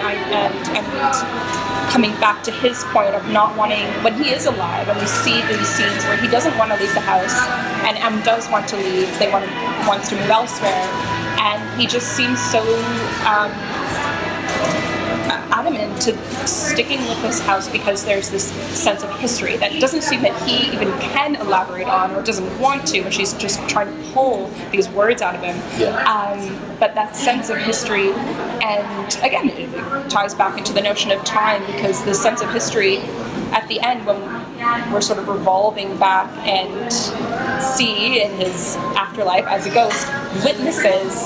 Coming back to his point of not wanting, when he is alive, and we see these scenes where he doesn't want to leave the house, and M does want to leave, wants to move elsewhere, and he just seems so adamant to sticking with this house because there's this sense of history that doesn't seem that he even can elaborate on, or doesn't want to, and she's just trying to pull these words out of him. Yeah. But that sense of history, and again, it ties back into the notion of time, because the sense of history at the end, when we're sort of revolving back and see in his afterlife as a ghost, witnesses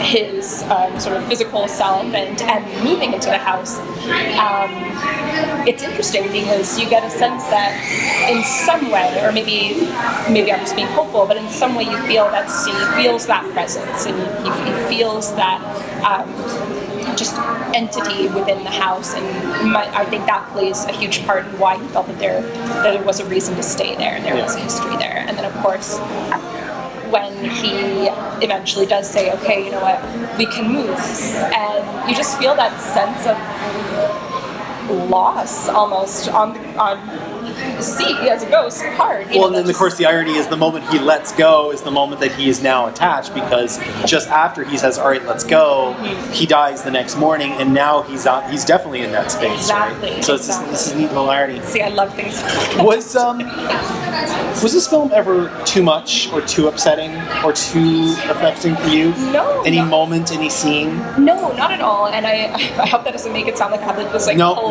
his sort of physical self and moving into the house. It's interesting because you get a sense that in some way, or maybe I'm just being hopeful, but in some way you feel that he feels that presence, and he feels that just entity within the house, and I think that plays a huge part in why he felt that there was a reason to stay there, and there was a history there. And then of course, when he eventually does say, okay, you know what, we can move, and you just feel that sense of loss almost on see as a ghost part. Well, and then of course the irony is the moment he lets go is the moment that he is now attached, because just after he says, all right, let's go, he dies the next morning, and now he's definitely in that space. Exactly. Right? So this is a neat little irony. See, I love things. Was this film ever too much or too upsetting or too affecting for you? No. Any moment, any scene? No, not at all. And I hope that doesn't make it sound like I had this No,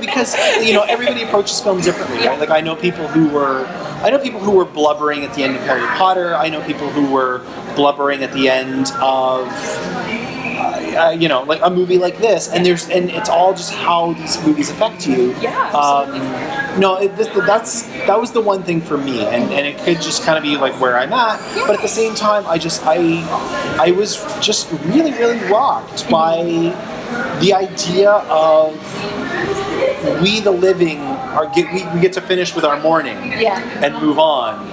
because you know, everybody approaches film differently, right? Like I know people who were blubbering at the end of Harry Potter. I know people who were blubbering at the end of you know, like a movie like this, and it's all just how these movies affect you. Yeah, absolutely. That was the one thing for me, and it could just kind of be like where I'm at, but at the same time, I was just really, really rocked by the idea of we the living we get to finish with our mourning and move on.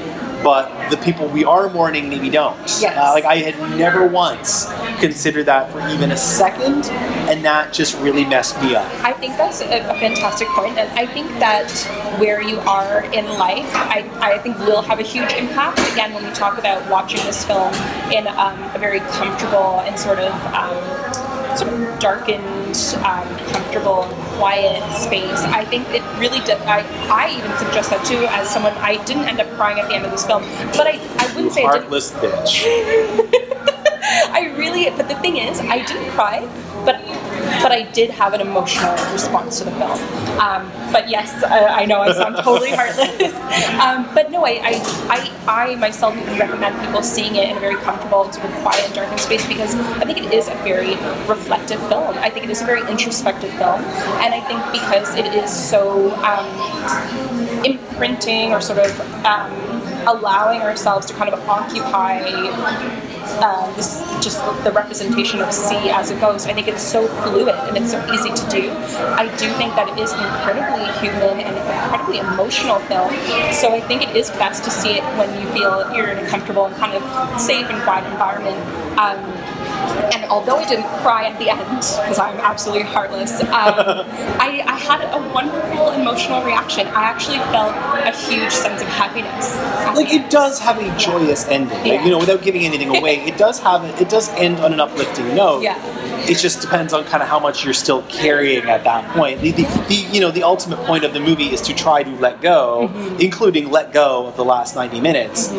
But the people we are mourning maybe don't. Yes. Like I had never once considered that for even a second, and that just really messed me up. I think that's a fantastic point, and I think that where you are in life, I think will have a huge impact. Again, when we talk about watching this film in a very comfortable and sort of darkened, comfortable, quiet space. I think it really did. I even suggest that too. As someone, I didn't end up crying at the end of this film, but I wouldn't say heartless bitch. But the thing is, I didn't cry, but I did have an emotional response to the film. But yes, I know I sound totally heartless. But no, I myself would recommend people seeing it in a very comfortable, sort of quiet, darkened space, because I think it is a very reflective film. I think it is a very introspective film. And I think because it is so imprinting or sort of allowing ourselves to kind of occupy this, just the representation of C as a ghost, I think it's so fluid and it's so easy to do. I do think that it is an incredibly human and incredibly emotional film, so I think it is best to see it when you feel you're in a comfortable and kind of safe and quiet environment. And although I didn't cry at the end, because I'm absolutely heartless, I had a wonderful emotional reaction. I actually felt a huge sense of happiness. Like, it does have a joyous ending. Like, you know, without giving anything away, it does end on an uplifting note. Yeah. It just depends on kind of how much you're still carrying at that point. The ultimate point of the movie is to try to let go, including let go of the last 90 minutes.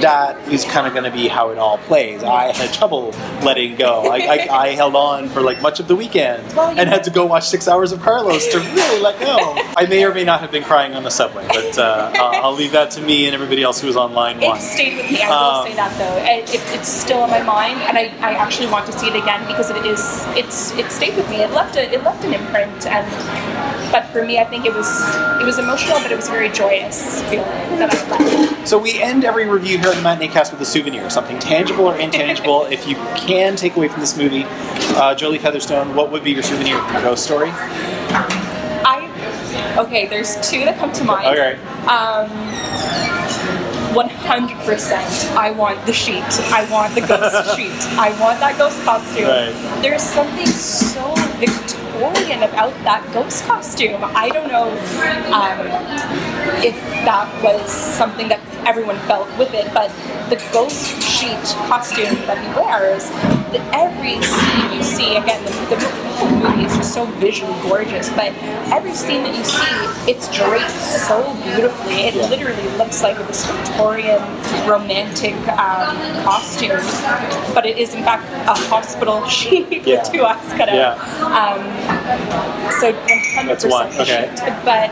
That is kind of going to be how it all plays. I had trouble letting go. I held on for like much of the weekend and had to go watch 6 hours of Carlos to really let go. I may or may not have been crying on the subway, but I'll leave that to me and everybody else who was online. It stayed with me. I will say that though. It's still in my mind, and I actually want to see it again because it is. It stayed with me. It left an imprint, but for me, I think it was emotional, but it was a very joyous feeling that I left. So we end every review here at the Matinee Cast with a souvenir, something tangible or intangible. If you can take away from this movie, Jolie Featherstone, what would be your souvenir from Ghost Story? Okay, there's two that come to mind. All right. 100%. I want the sheet. I want the ghost sheet. I want that ghost costume. Right. There's something so Victorian about that ghost costume. I don't know if that was something that everyone felt with it, but the ghost sheet costume that he wears, every scene you see, again, the movie is just so visually gorgeous, but every scene that you see, it's draped so beautifully. It literally looks like this Victorian romantic costume, but it is in fact a hospital sheet with two eyes cut out. So 100%. That's one. Okay. But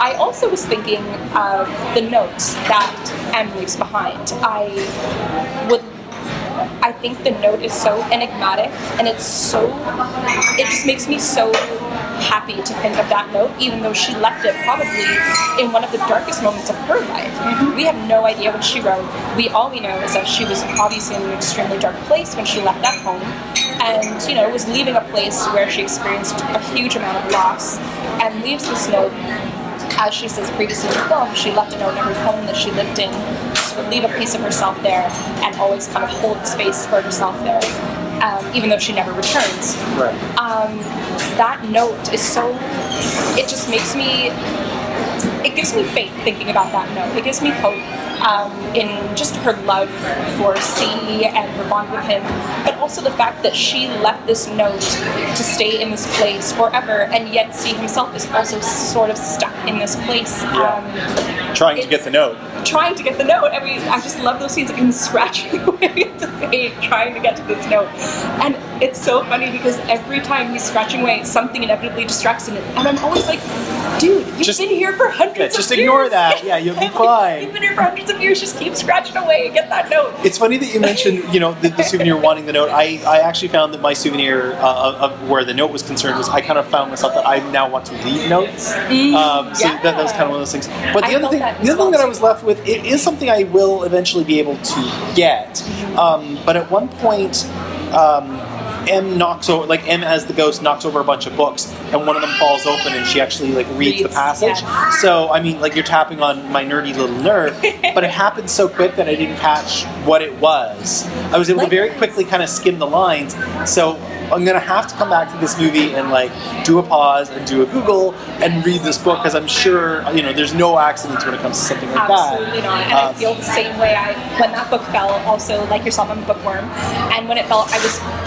I also was thinking of the notes that Em leaves behind. I would I think the note is so enigmatic, and it just makes me so happy to think of that note, even though she left it probably in one of the darkest moments of her life. Mm-hmm. We have no idea what she wrote. All we know is that she was obviously in an extremely dark place when she left that home, and was leaving a place where she experienced a huge amount of loss, and leaves this note. As she says previously in the film, she left a note in every home that she lived in, just would leave a piece of herself there, and always kind of hold space for herself there, even though she never returns. Right. That note is so... It just makes me... It gives me faith thinking about that note. It gives me hope in just her love for C and her bond with him, but also the fact that she left this note to stay in this place forever, and yet C himself is also sort of stuck in this place. Yeah. Trying to get the note. Trying to get the note. I mean, I just love those scenes of him scratching away at the page, trying to get to this note. And it's so funny because every time he's scratching away, something inevitably distracts him. And I'm always like, dude, you've been here for hundreds of years. Just ignore that. Yeah, you'll be fine. You've been here for hundreds of years. Just keep scratching away and get that note. It's funny that you mentioned, the souvenir wanting the note. I actually found that my souvenir of where the note was concerned was I kind of found myself that I now want to leave notes. So that was kind of one of those things. But the other thing that I was left with, it is something I will eventually be able to get. But at one point... M as the ghost knocks over a bunch of books, and one of them falls open, and she actually reads the passage. Yes. So you're tapping on my nerdy little nerve, but it happened so quick that I didn't catch what it was. I was able to very quickly kind of skim the lines. So I'm gonna have to come back to this movie and do a pause and do a Google and read this book, because I'm sure there's no accidents when it comes to something like Absolutely that. Absolutely not. And I feel the same way. When that book fell, also like yourself, I'm a bookworm, and when it fell, I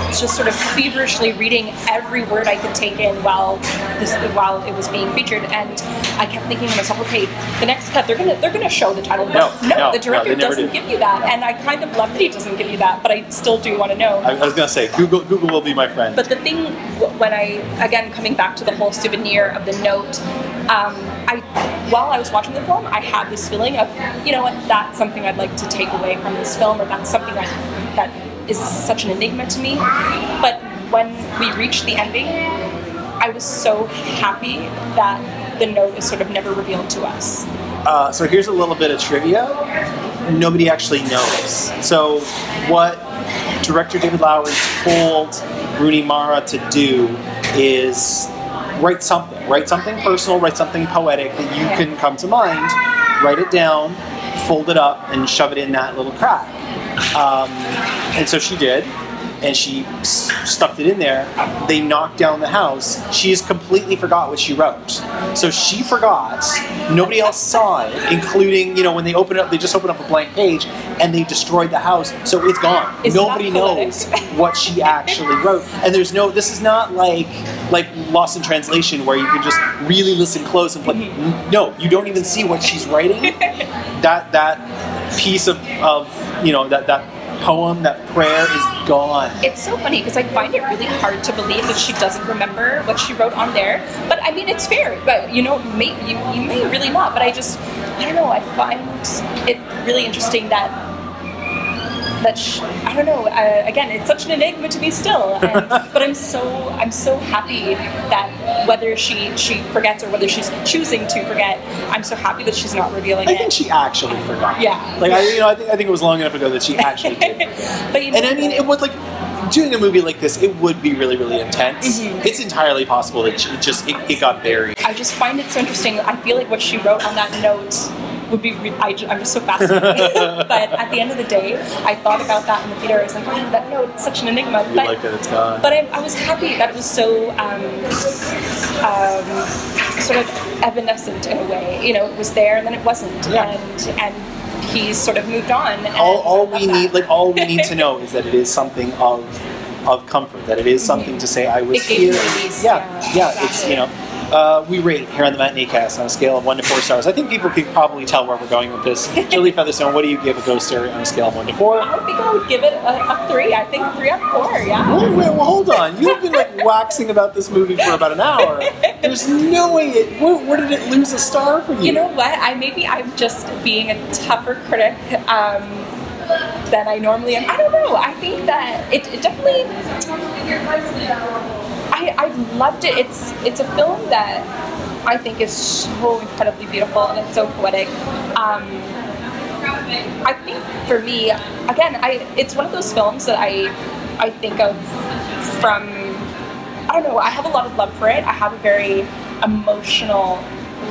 was just sort of feverishly reading every word I could take in while it was being featured, and I kept thinking to myself, okay, the next cut they're gonna show the title. No, the director doesn't give you that, and I kind of love that he doesn't give you that, but I still do want to know. I was gonna say Google will be my friend. But the thing, when again coming back to the whole souvenir of the note, while I was watching the film, I had this feeling of that's something I'd like to take away from this film, or that's something that is such an enigma to me. But when we reached the ending, I was so happy that the note is sort of never revealed to us. So here's a little bit of trivia. Nobody actually knows. So what director David Lowery told Rooney Mara to do is write something personal, write something poetic that you can come to mind, write it down, fold it up, and shove it in that little crack. And so she did, and she stuffed it in there. They knocked down the house. She has completely forgot what she wrote. So she forgot. Nobody else saw it, including, when they opened up, they just opened up a blank page, and they destroyed the house. So it's gone. Nobody knows what she actually wrote. And this is not like Lost in Translation, where you can just really listen close and no, you don't even see what she's writing. That piece of that poem, that prayer is gone. It's so funny because I find it really hard to believe that she doesn't remember what she wrote on there. But I mean, it's fair. But you may really not. But I don't know. I find it really interesting again, it's such an enigma to me still. But I'm so happy that whether she forgets or whether she's choosing to forget, I'm so happy that she's not revealing it. I think she actually forgot. Yeah. I think it was long enough ago that she actually did. It was doing a movie like this, it would be really, really intense. Mm-hmm. It's entirely possible that it got buried. I just find it so interesting. I feel like what she wrote on that note would be... I'm just so fascinated. But at the end of the day, I thought about that in the theater. I was like, oh, that note, it's such an enigma. But, like that it's gone. But I was happy that it was so sort of evanescent in a way. It was there and then it wasn't. Yeah. And he's sort of moved on. And all we need to know is that it is something of comfort. That it is something to say, I was here. Release, yeah, exactly. It's we rate here on the Matinee Cast on a scale of 1 to 4 stars. I think people can probably tell where we're going with this. Jolie Featherstone, what do you give A Ghost Story on a scale of 1 to 4? I think I would give it a 3. I think 3 out of 4. Yeah. Well, hold on. You've been waxing about this movie for about an hour. There's no way. Where did it lose a star for you? You know what? I'm just being a tougher critic. than I normally am. I don't know. I think that it definitely... I loved it. It's a film that I think is so incredibly beautiful, and it's so poetic. I think for me, again, it's one of those films that I think of from, I don't know, I have a lot of love for it. I have a very emotional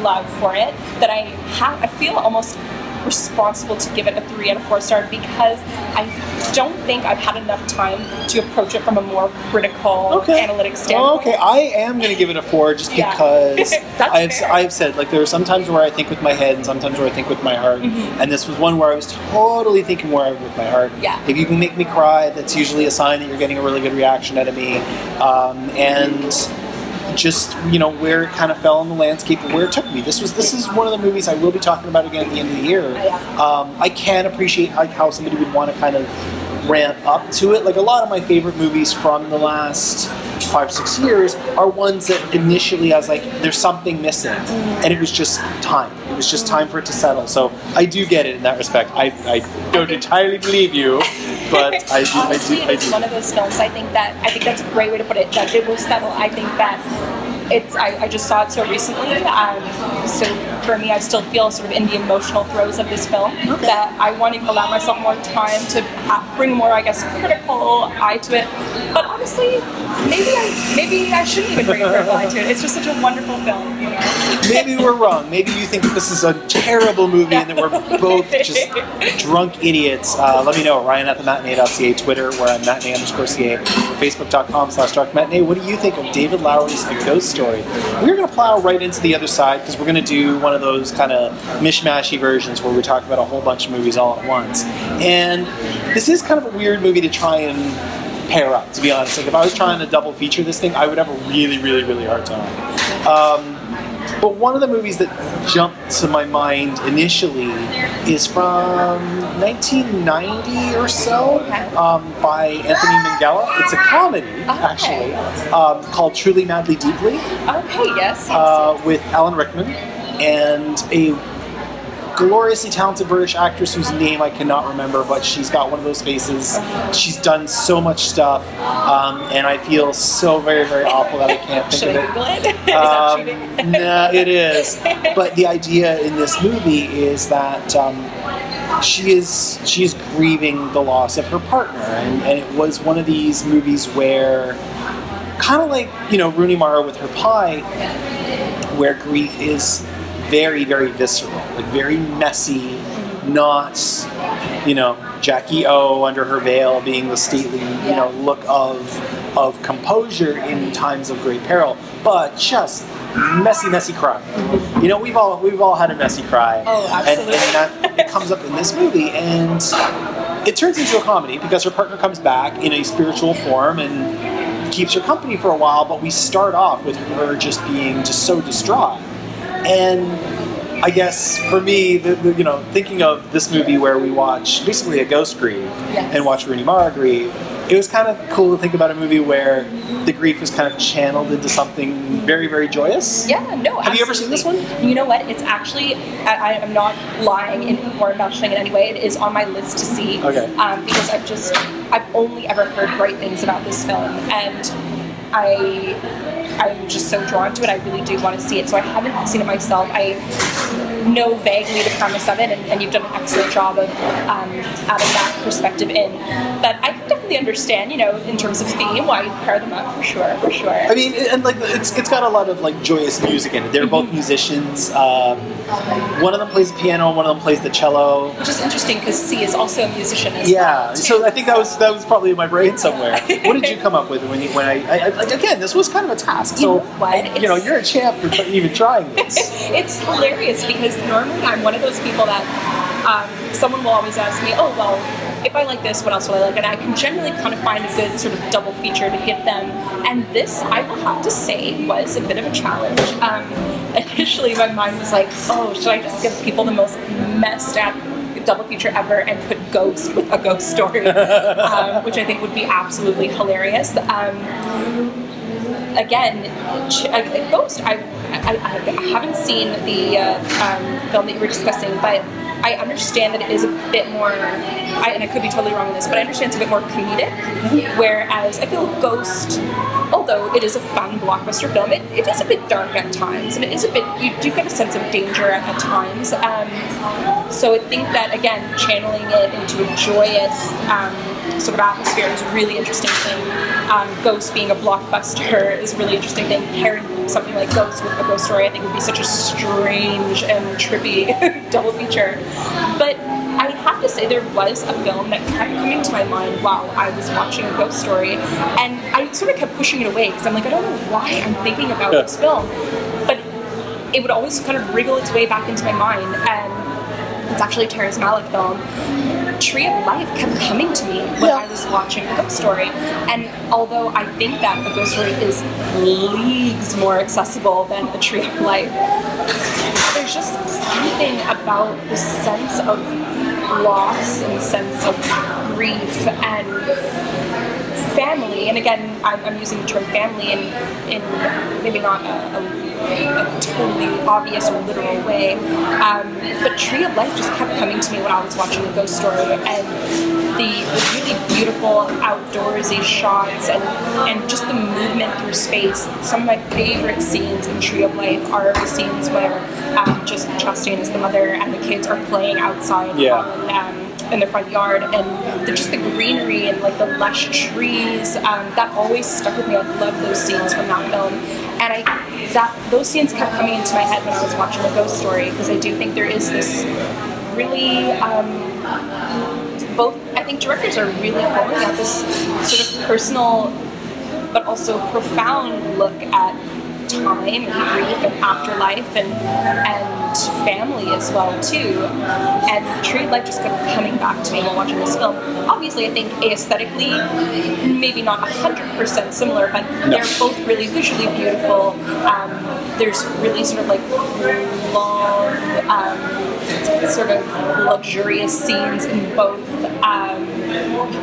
love for it that I feel almost responsible to give it a 3 out of 4 star because I don't think I've had enough time to approach it from a more critical, analytic standpoint. Okay, I am going to give it a 4 just because I've said, like, there are some times where I think with my head and sometimes where I think with my heart, mm-hmm. and this was one where I was totally thinking more with my heart. Yeah. If you can make me cry, that's usually a sign that you're getting a really good reaction out of me. Just, you know, where it kind of fell in the landscape and where it took me. This is one of the movies I will be talking about again at the end of the year. I can appreciate how somebody would want to kind of ramp up to it. Like, a lot of my favorite movies from the last 5-6 years are ones that initially I was like, there's something missing. And it was just time. It was just time for it to settle. So I do get it in that respect. I don't entirely believe you. But I do, honestly, it's one of those films. I think that's a great way to put it. That it will settle. I think that it's. I just saw it so recently. So for me, I still feel sort of in the emotional throes of this film. That I want to allow myself more time to bring more, I guess, critical eye to it. But honestly, maybe I shouldn't even bring a critical eye to it. It's just such a wonderful film, you know. Maybe we're wrong. Maybe you think that this is a terrible movie and that we're both just drunk idiots. Let me know. Ryan at thematinee.ca, Twitter, where I'm matinee_ca, Facebook.com/darkmatinee. What do you think of David Lowery's A Ghost Story? We're going to plow right into the other side because we're going to do one of those kind of mishmashy versions where we talk about a whole bunch of movies all at once. And this is kind of a weird movie to try and pair up, to be honest. Like, if I was trying to double feature this thing, I would have a really, really, really hard time. But one of the movies that jumped to my mind initially is from 1990 or so, by Anthony Minghella. It's a comedy, actually, called Truly, Madly, Deeply. With Alan Rickman and a gloriously talented British actress whose name I cannot remember, but she's got one of those faces. She's done so much stuff, and I feel so very, very awful that I can't think of it. Is that cheating? Nah, it is. But the idea in this movie is that she is grieving the loss of her partner, and it was one of these movies where, kind of like, you know, Rooney Mara with her pie, where grief is very, very visceral, like very messy, not, you know, Jackie O under her veil being the stately, you know, look of composure in times of great peril, but just messy cry. You know, we've all had a messy cry. Oh, absolutely. And it comes up in this movie, and it turns into a comedy because her partner comes back in a spiritual form and keeps her company for a while, but we start off with her just being just so distraught. And I guess for me, you know, thinking of this movie where we watch basically a ghost grieve and watch Rooney Mara grieve, it was kind of cool to think about a movie where the grief was kind of channeled into something very, very joyous. Yeah, no, absolutely. Have you ever seen this one? You know what? It's actually, I am not lying or mentioning in any way. It is on my list to see. Because I've only ever heard great things about this film. And I'm just so drawn to it. I really do want to see it. So I haven't seen it myself. I know vaguely the premise of it, and you've done an excellent job of adding that perspective in. But I can definitely understand, you know, in terms of theme, why you pair them up, for sure. I mean, and like it's got a lot of like joyous music in it. They're both musicians. One of them plays the piano, one of them plays the cello. Which is interesting because C is also a musician as well. Yeah. So I think that was probably in my brain somewhere. What did you come up with when I again, this was kind of a task, so you know, you're a champ for even trying this. It's hilarious because normally I'm one of those people that someone will always ask me, oh, well, if I like this, what else will I like? And I can generally kind of find a good sort of double feature to give them. And this, I will have to say, was a bit of a challenge. Initially, my mind was like, oh, should I just give people the most messed up double feature ever and put Ghost with A Ghost Story, which I think would be absolutely hilarious. Again, Ghost, I haven't seen the film that you were discussing, but I understand that it is a bit more, and I could be totally wrong on this, but I understand it's a bit more comedic, whereas I feel Ghost, although it is a fun blockbuster film, it is a bit dark at times, and it is a bit, you do get a sense of danger at times. So I think that, again, channeling it into a joyous sort of atmosphere is a really interesting thing. Ghost being a blockbuster is a really interesting thing. Pairing something like Ghost with A Ghost Story, I think, would be such a strange and trippy double feature. But I have to say, there was a film that kept coming to my mind while I was watching A Ghost Story, and I sort of kept pushing it away because I'm like, I don't know why I'm thinking about this film, but it would always kind of wriggle its way back into my mind. And it's actually a Terrence Malick film. Tree of Life kept coming to me when I was watching A Ghost Story, and although I think that A Ghost Story is leagues more accessible than A Tree of Life, there's just something about the sense of loss and sense of grief and family, and again, I'm using the term family in maybe not a totally obvious or literal way, but Tree of Life just kept coming to me when I was watching A Ghost Story, and the really beautiful outdoorsy shots and just the movement through space. Some of my favorite scenes in Tree of Life are the scenes where just Chastain as the mother and the kids are playing outside in the front yard, and just the greenery and like the lush trees, that always stuck with me. I love those scenes from that film, and those scenes kept coming into my head when I was watching A Ghost Story, because I do think there is this really I think directors are really going at this sort of personal but also profound look at time and grief and afterlife and family as well too, and Tree of Life just kept coming back to me while watching this film. Obviously I think aesthetically maybe not 100% similar, but they're both really visually beautiful. There's really sort of like long sort of luxurious scenes in both.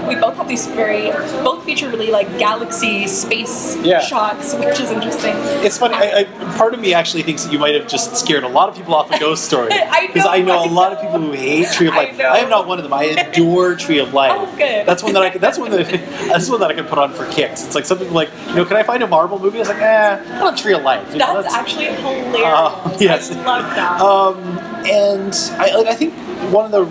We both have these both feature really like galaxy space shots, which is interesting. It's funny, part of me actually thinks that you might have just scared a lot of people off A Ghost Story, because I know a lot of people who hate Tree of Life. I am not one of them. I adore Tree of Life. Oh, good. That's one that I can put on for kicks. It's like some people like, can I find a Marvel movie? I was like, I love Tree of Life. That's actually hilarious. Yes. I love that. And I think one of the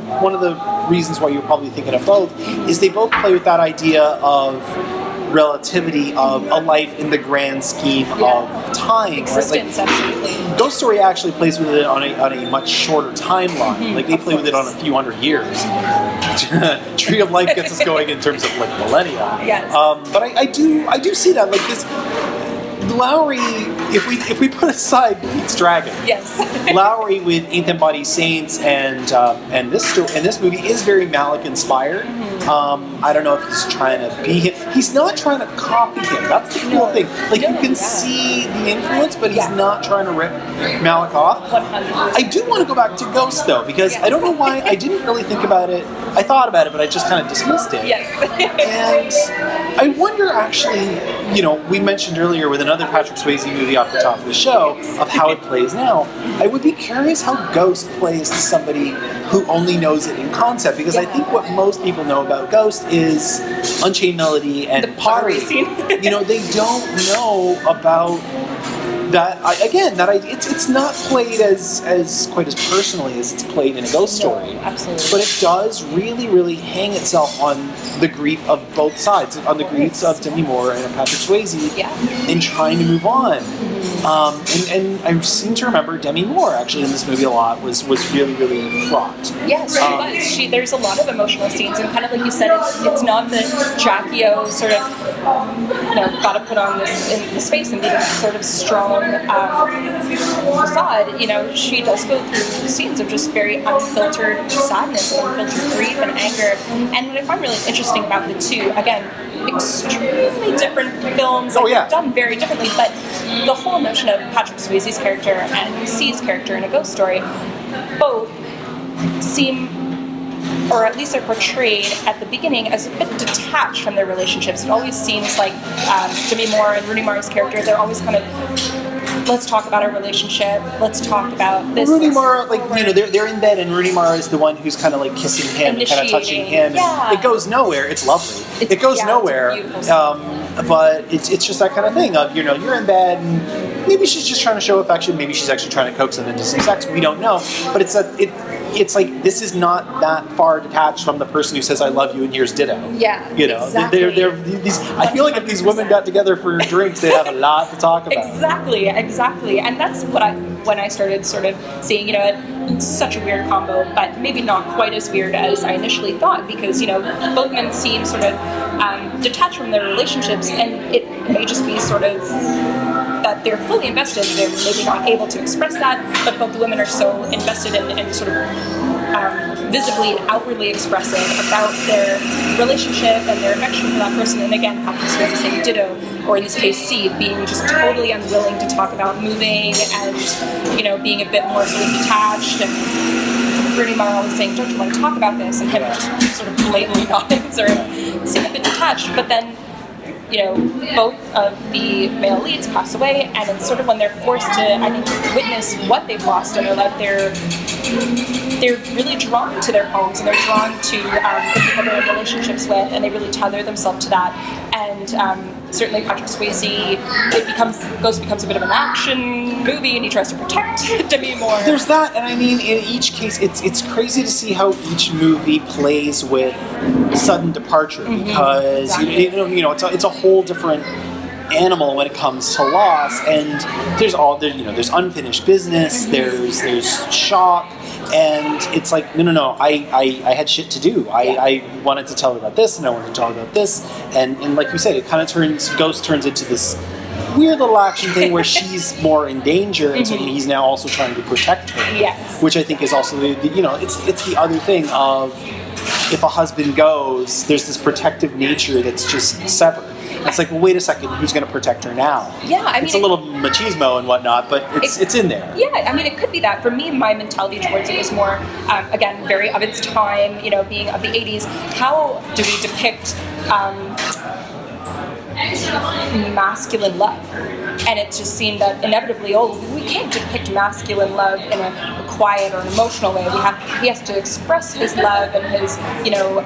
reasons why you're probably thinking of both is they both play with that idea of relativity of a life in the grand scheme of time. Existence, right? Absolutely. Ghost Story actually plays with it on a much shorter timeline. Like they play with it on a few hundred years. Tree of Life gets us going in terms of like millennia. Yes. But I do see that, like this. Lowery, if we put aside Pete's Dragon, Lowery with Ancient Body Saints and this movie is very Malick inspired. I don't know if he's trying to be him. He's not trying to copy him. That's the cool thing. Like you can see the influence, but he's not trying to rip Malick off. 100%. I do want to go back to Ghost though, because I don't know why I didn't really think about it. I thought about it, but I just kind of dismissed it. Yes. And I wonder, actually, we mentioned earlier with another Patrick Swayze movie off the top of the show of how it plays now. I would be curious how Ghost plays to somebody who only knows it in concept, because I think what most people know about Ghost is Unchained Melody and the party scene. They don't know about that. It's not played as quite as personally as it's played in A Ghost Story. Absolutely. But it does really, really hang itself on the grief of both sides, on the griefs of Demi Moore and Patrick Swayze, and trying to move on. And I seem to remember Demi Moore actually in this movie a lot was really, really fraught. Yes, she was. There's a lot of emotional scenes, and kind of like you said, it's not the Jackie O sort of gotta put on this in the space and be this sort of strong facade. She does go through scenes of just very unfiltered sadness, unfiltered grief and anger. And what I find really interesting about the two, again, extremely different films, done very differently, but the whole notion of Patrick Swayze's character and C's character in A Ghost Story both seem, or at least are portrayed at the beginning, as a bit detached from their relationships. It always seems like Demi Moore and Rooney Mara's character, they're always kind of let's talk about our relationship. Let's talk about this. Rooney Mara, like, you know, they're in bed, and Rooney Mara is the one who's kind of like kissing him, and kind of touching him. Yeah. It goes nowhere. It's lovely. It goes nowhere. But it's just that kind of thing of, you know, you're in bed, and maybe she's just trying to show affection. Maybe she's actually trying to coax him into some sex. We don't know. But it's like, this is not that far detached from the person who says, I love you, and here's ditto. Yeah, you know, exactly. These, I feel like if these women got together for drinks, they'd have a lot to talk about. Exactly. And that's what when I started sort of seeing, you know, it's such a weird combo, but maybe not quite as weird as I initially thought, because, you know, both men seem sort of detached from their relationships, and it may just be sort of that they're fully invested. They're maybe not able to express that, but both women are so invested in sort of visibly and outwardly expressive about their relationship and their affection for that person. And again, Patrick Swayze saying ditto, or in this case, C, being just totally unwilling to talk about moving and, you know, being a bit more sort of detached. And Rooney Mara was saying, don't you want to talk about this? And him just sort of blatantly nodding, sort of seeming a bit detached. But then, you know, both of the male leads pass away, and it's sort of when they're forced to, I think, witness what they've lost in their life, they're really drawn to their homes, and they're drawn to the people they're in relationships with, and they really tether themselves to that. And certainly Patrick Swayze, Ghost becomes a bit of an action movie, and he tries to protect Demi Moore. There's that, and I mean, in each case, it's crazy to see how each movie plays with sudden departure, because you know it's a whole different animal when it comes to loss, and there's unfinished business, there's shock, and it's like no, I had shit to do. I wanted to tell her about this, and I wanted to talk about this, and like you said, it kind of Ghost turns into this weird little action thing where she's more in danger, and so he's now also trying to protect her. Yes, which I think is also it's the other thing of, if a husband goes, there's this protective nature that's just severed. It's like, well, wait a second, who's going to protect her now? Yeah, I mean, it's a little machismo and whatnot, but it's in there. Yeah, I mean, it could be that. For me, my mentality towards it was more, again, very of its time, you know, being of the 80s. How do we depict masculine love? And it just seemed that inevitably, we can't depict masculine love in a quiet or an emotional way. He has to express his love and his, you know,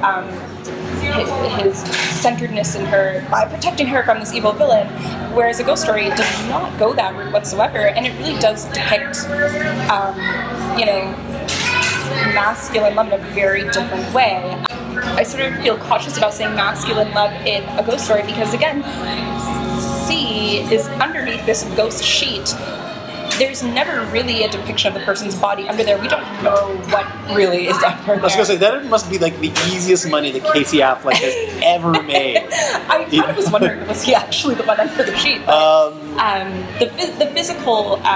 his centeredness in her by protecting her from this evil villain, whereas A Ghost Story does not go that route whatsoever, and it really does depict, you know, masculine love in a very different way. I sort of feel cautious about saying masculine love in A Ghost Story because, again, C is underneath this ghost sheet. There's never really a depiction of the person's body under there. We don't know what really is under there. I was going to say, that must be like the easiest money that Casey Affleck has ever made. I kind of was wondering, was he actually the one under the sheet? The physical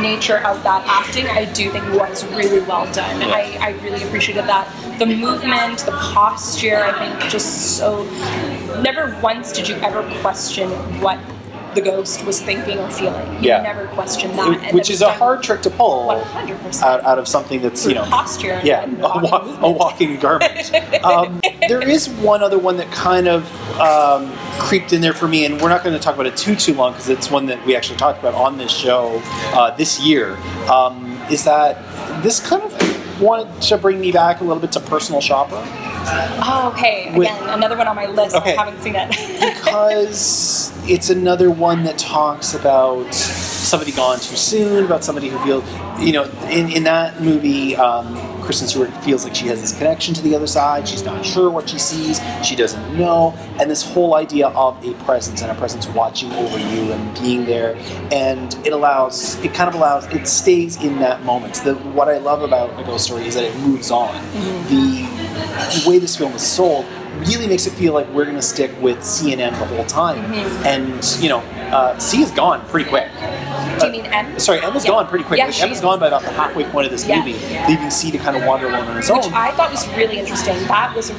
nature of that acting, I do think was really well done. Yeah. I really appreciated that. The movement, the posture, I think just so... Never once did you ever question what the ghost was thinking or feeling. You never question that. Which is a hard trick to pull 100%. Out of something that's, you know... Posture. Yeah, a walking garment. There is one other one that kind of creeped in there for me, and we're not going to talk about it too long because it's one that we actually talked about on this show this year, is that this kind of wanted to bring me back a little bit to Personal Shopper. Oh, okay. Again, another one on my list. Okay. I haven't seen it. Because it's another one that talks about somebody gone too soon, about somebody who feels, you know, in that movie, Kristen Stewart feels like she has this connection to the other side. She's not sure what she sees. She doesn't know. And this whole idea of a presence and a presence watching over you and being there. And it stays in that moment. So what I love about A Ghost Story is that it moves on. Mm-hmm. The way this film is sold really makes it feel like we're going to stick with C and M the whole time. Mm-hmm. And, you know, C is gone pretty quick. Do you mean M? Sorry, M is gone pretty quick. Like, M is gone by about the halfway point of this movie, leaving C to kind of wander along on his own. Which I thought was really interesting. That was a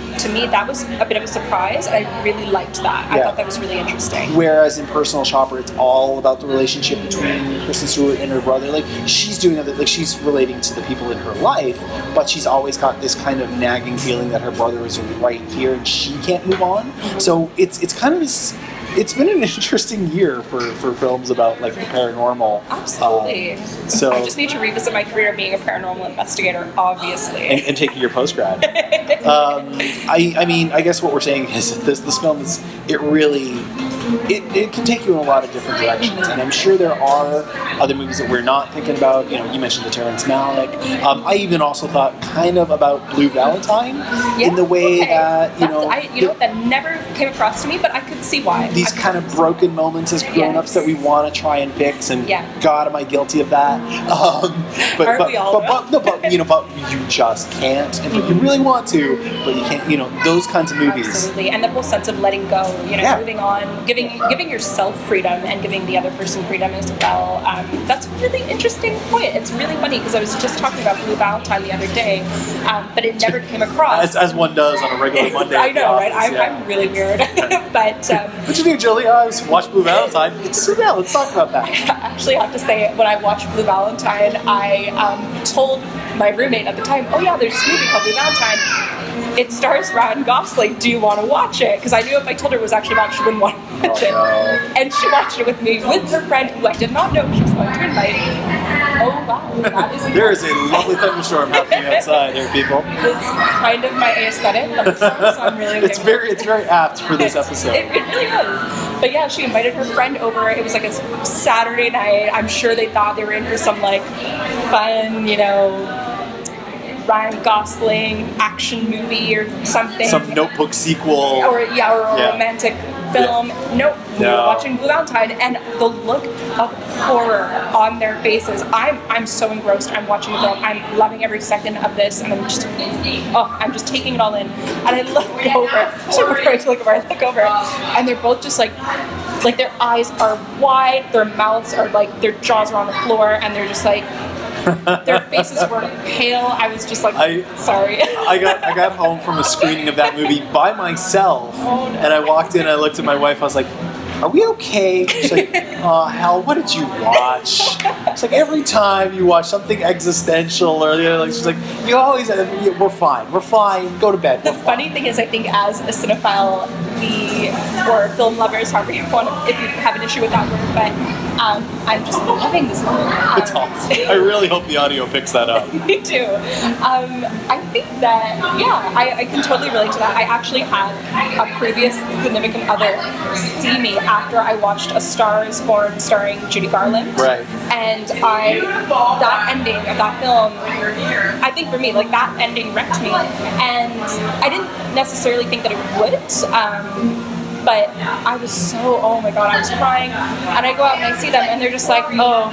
bit of a surprise, and I really liked that. I thought that was really interesting. Whereas in Personal Shopper, it's all about the relationship between Kristen Stewart and her brother. Like, she's doing other, like, she's relating to the people in her life, but she's always got this kind of nagging feeling that her brother is right here and she can't move on. So it's kind of this... it's been an interesting year for films about like the paranormal. Absolutely. So I just need to revisit my career of being a paranormal investigator, obviously. And taking your post-grad. I mean, I guess what we're saying is that this film is, it really, it can take you in a lot of different directions. And I'm sure there are other movies that we're not thinking about. You know, you mentioned the Terrence Malick. I even also thought kind of about Blue Valentine in the way that, that never came across to me, but I could see why. These kind of broken moments as grown-ups that we want to try and fix, and God, am I guilty of that? But you just can't, and you really want to, but you can't. You know, those kinds of movies. Absolutely, and the whole sense of letting go. You know, moving on, giving yourself freedom, and giving the other person freedom as well. That's a really interesting point. It's really funny because I was just talking about Blue Valentine the other day, but it never came across. As one does on a regular Monday. I know, right? I'm really weird, but. What you do, Jolie? I was watch Blue Valentine. So yeah, let's talk about that. I actually have to say, when I watched Blue Valentine, I told my roommate at the time, "Oh yeah, there's this movie called Blue Valentine. It stars Ryan Gosling. Do you want to watch it?" Because I knew if I told her it was actually about, she wouldn't want to watch it. And she watched it with me, with her friend, who I did not know she was going to invite. Oh wow, that is there is a lovely thunderstorm happening outside there, people. It's kind of my aesthetic, but I'm really it's very apt for this episode. It really is. But yeah, she invited her friend over. It was like a Saturday night. I'm sure they thought they were in for some like fun, Ryan Gosling action movie or something. Some Notebook sequel. Or a romantic film. Yeah. Nope. We were watching Blue Valentine, and the look of horror on their faces. I'm so engrossed. I'm watching the film. I'm loving every second of this, and I'm just taking it all in. And I look over. So we're going to look over. I look over, and they're both just like their eyes are wide, their mouths are like, their jaws are on the floor, and they're just like. Their faces were pale. I was just like, sorry. I got home from a screening of that movie by myself, and I walked in. I looked at my wife. I was like, "Are we okay?" She's like, "Oh, Hal, what did you watch?" It's like every time you watch something existential or she's like, "You always, we're fine. We're fine. Go to bed." The funny thing is, I think as a cinephile, or film lovers, however you want, if you have an issue with that word, but. I'm just loving this movie. It's awesome. I really hope the audio picks that up. Me too. I think that, I can totally relate to that. I actually had a previous significant other see me after I watched A Star Is Born starring Judy Garland. Right. And that ending of that film, I think for me, that ending wrecked me. And I didn't necessarily think that it would. But I was oh my God, I was crying. And I go out and I see them, and they're just like, "Oh,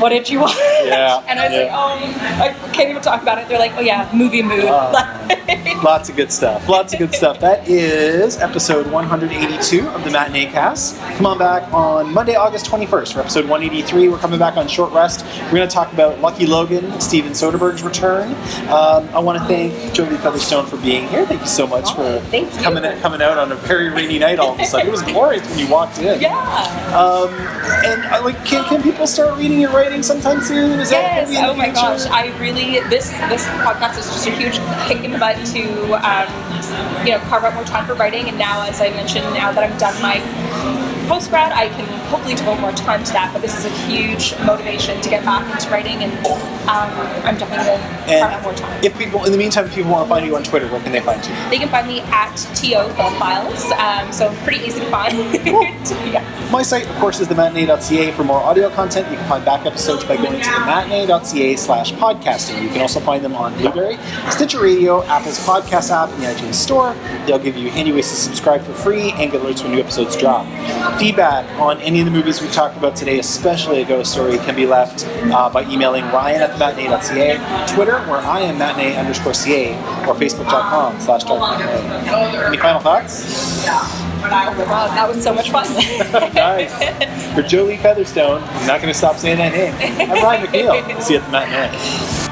what did you watch?" Yeah, and I was like, "Oh, I can't even talk about it." They're like, "Oh yeah, movie mood." Lots of good stuff. Lots of good stuff. That is episode 182 of the Matinee Cast. Come on back on Monday, August 21st for episode 183. We're coming back on short rest. We're going to talk about Lucky Logan, Steven Soderbergh's return. I want to thank Jolie Featherstone for being here. Thank you so much for coming out on a very rainy night all of a sudden. It was glorious when you walked in. Yeah. And can people start reading your writing sometime soon? Is that going to be in the future? Gosh, I really this podcast is just a huge kick in the butt to carve out more time for writing. And now, as I mentioned, now that I'm done my post-grad, I can hopefully devote more time to that, but this is a huge motivation to get back into writing, and I'm definitely going to carve out more time. In the meantime, if people want to find you on Twitter, where can they find you? They can find me at TO Film Files, so pretty easy to find. Cool. My site, of course, is thematinee.ca for more audio content. You can find back episodes by going to thematinee.ca/podcasting. You can also find them on Blueberry, Stitcher Radio, Apple's podcast app, and the iTunes Store. They'll give you handy ways to subscribe for free and get alerts when new episodes drop. Feedback on any of the movies we've talked about today, especially A Ghost Story, can be left by emailing Ryan at thematinee.ca, Twitter, where I am matinee_ca, or Facebook.com/darkmatinee. Any final thoughts? Wow, that was so much fun. Nice. For Jolie Featherstone, I'm not going to stop saying that name. I'm Ryan McNeil. See you at the matinee.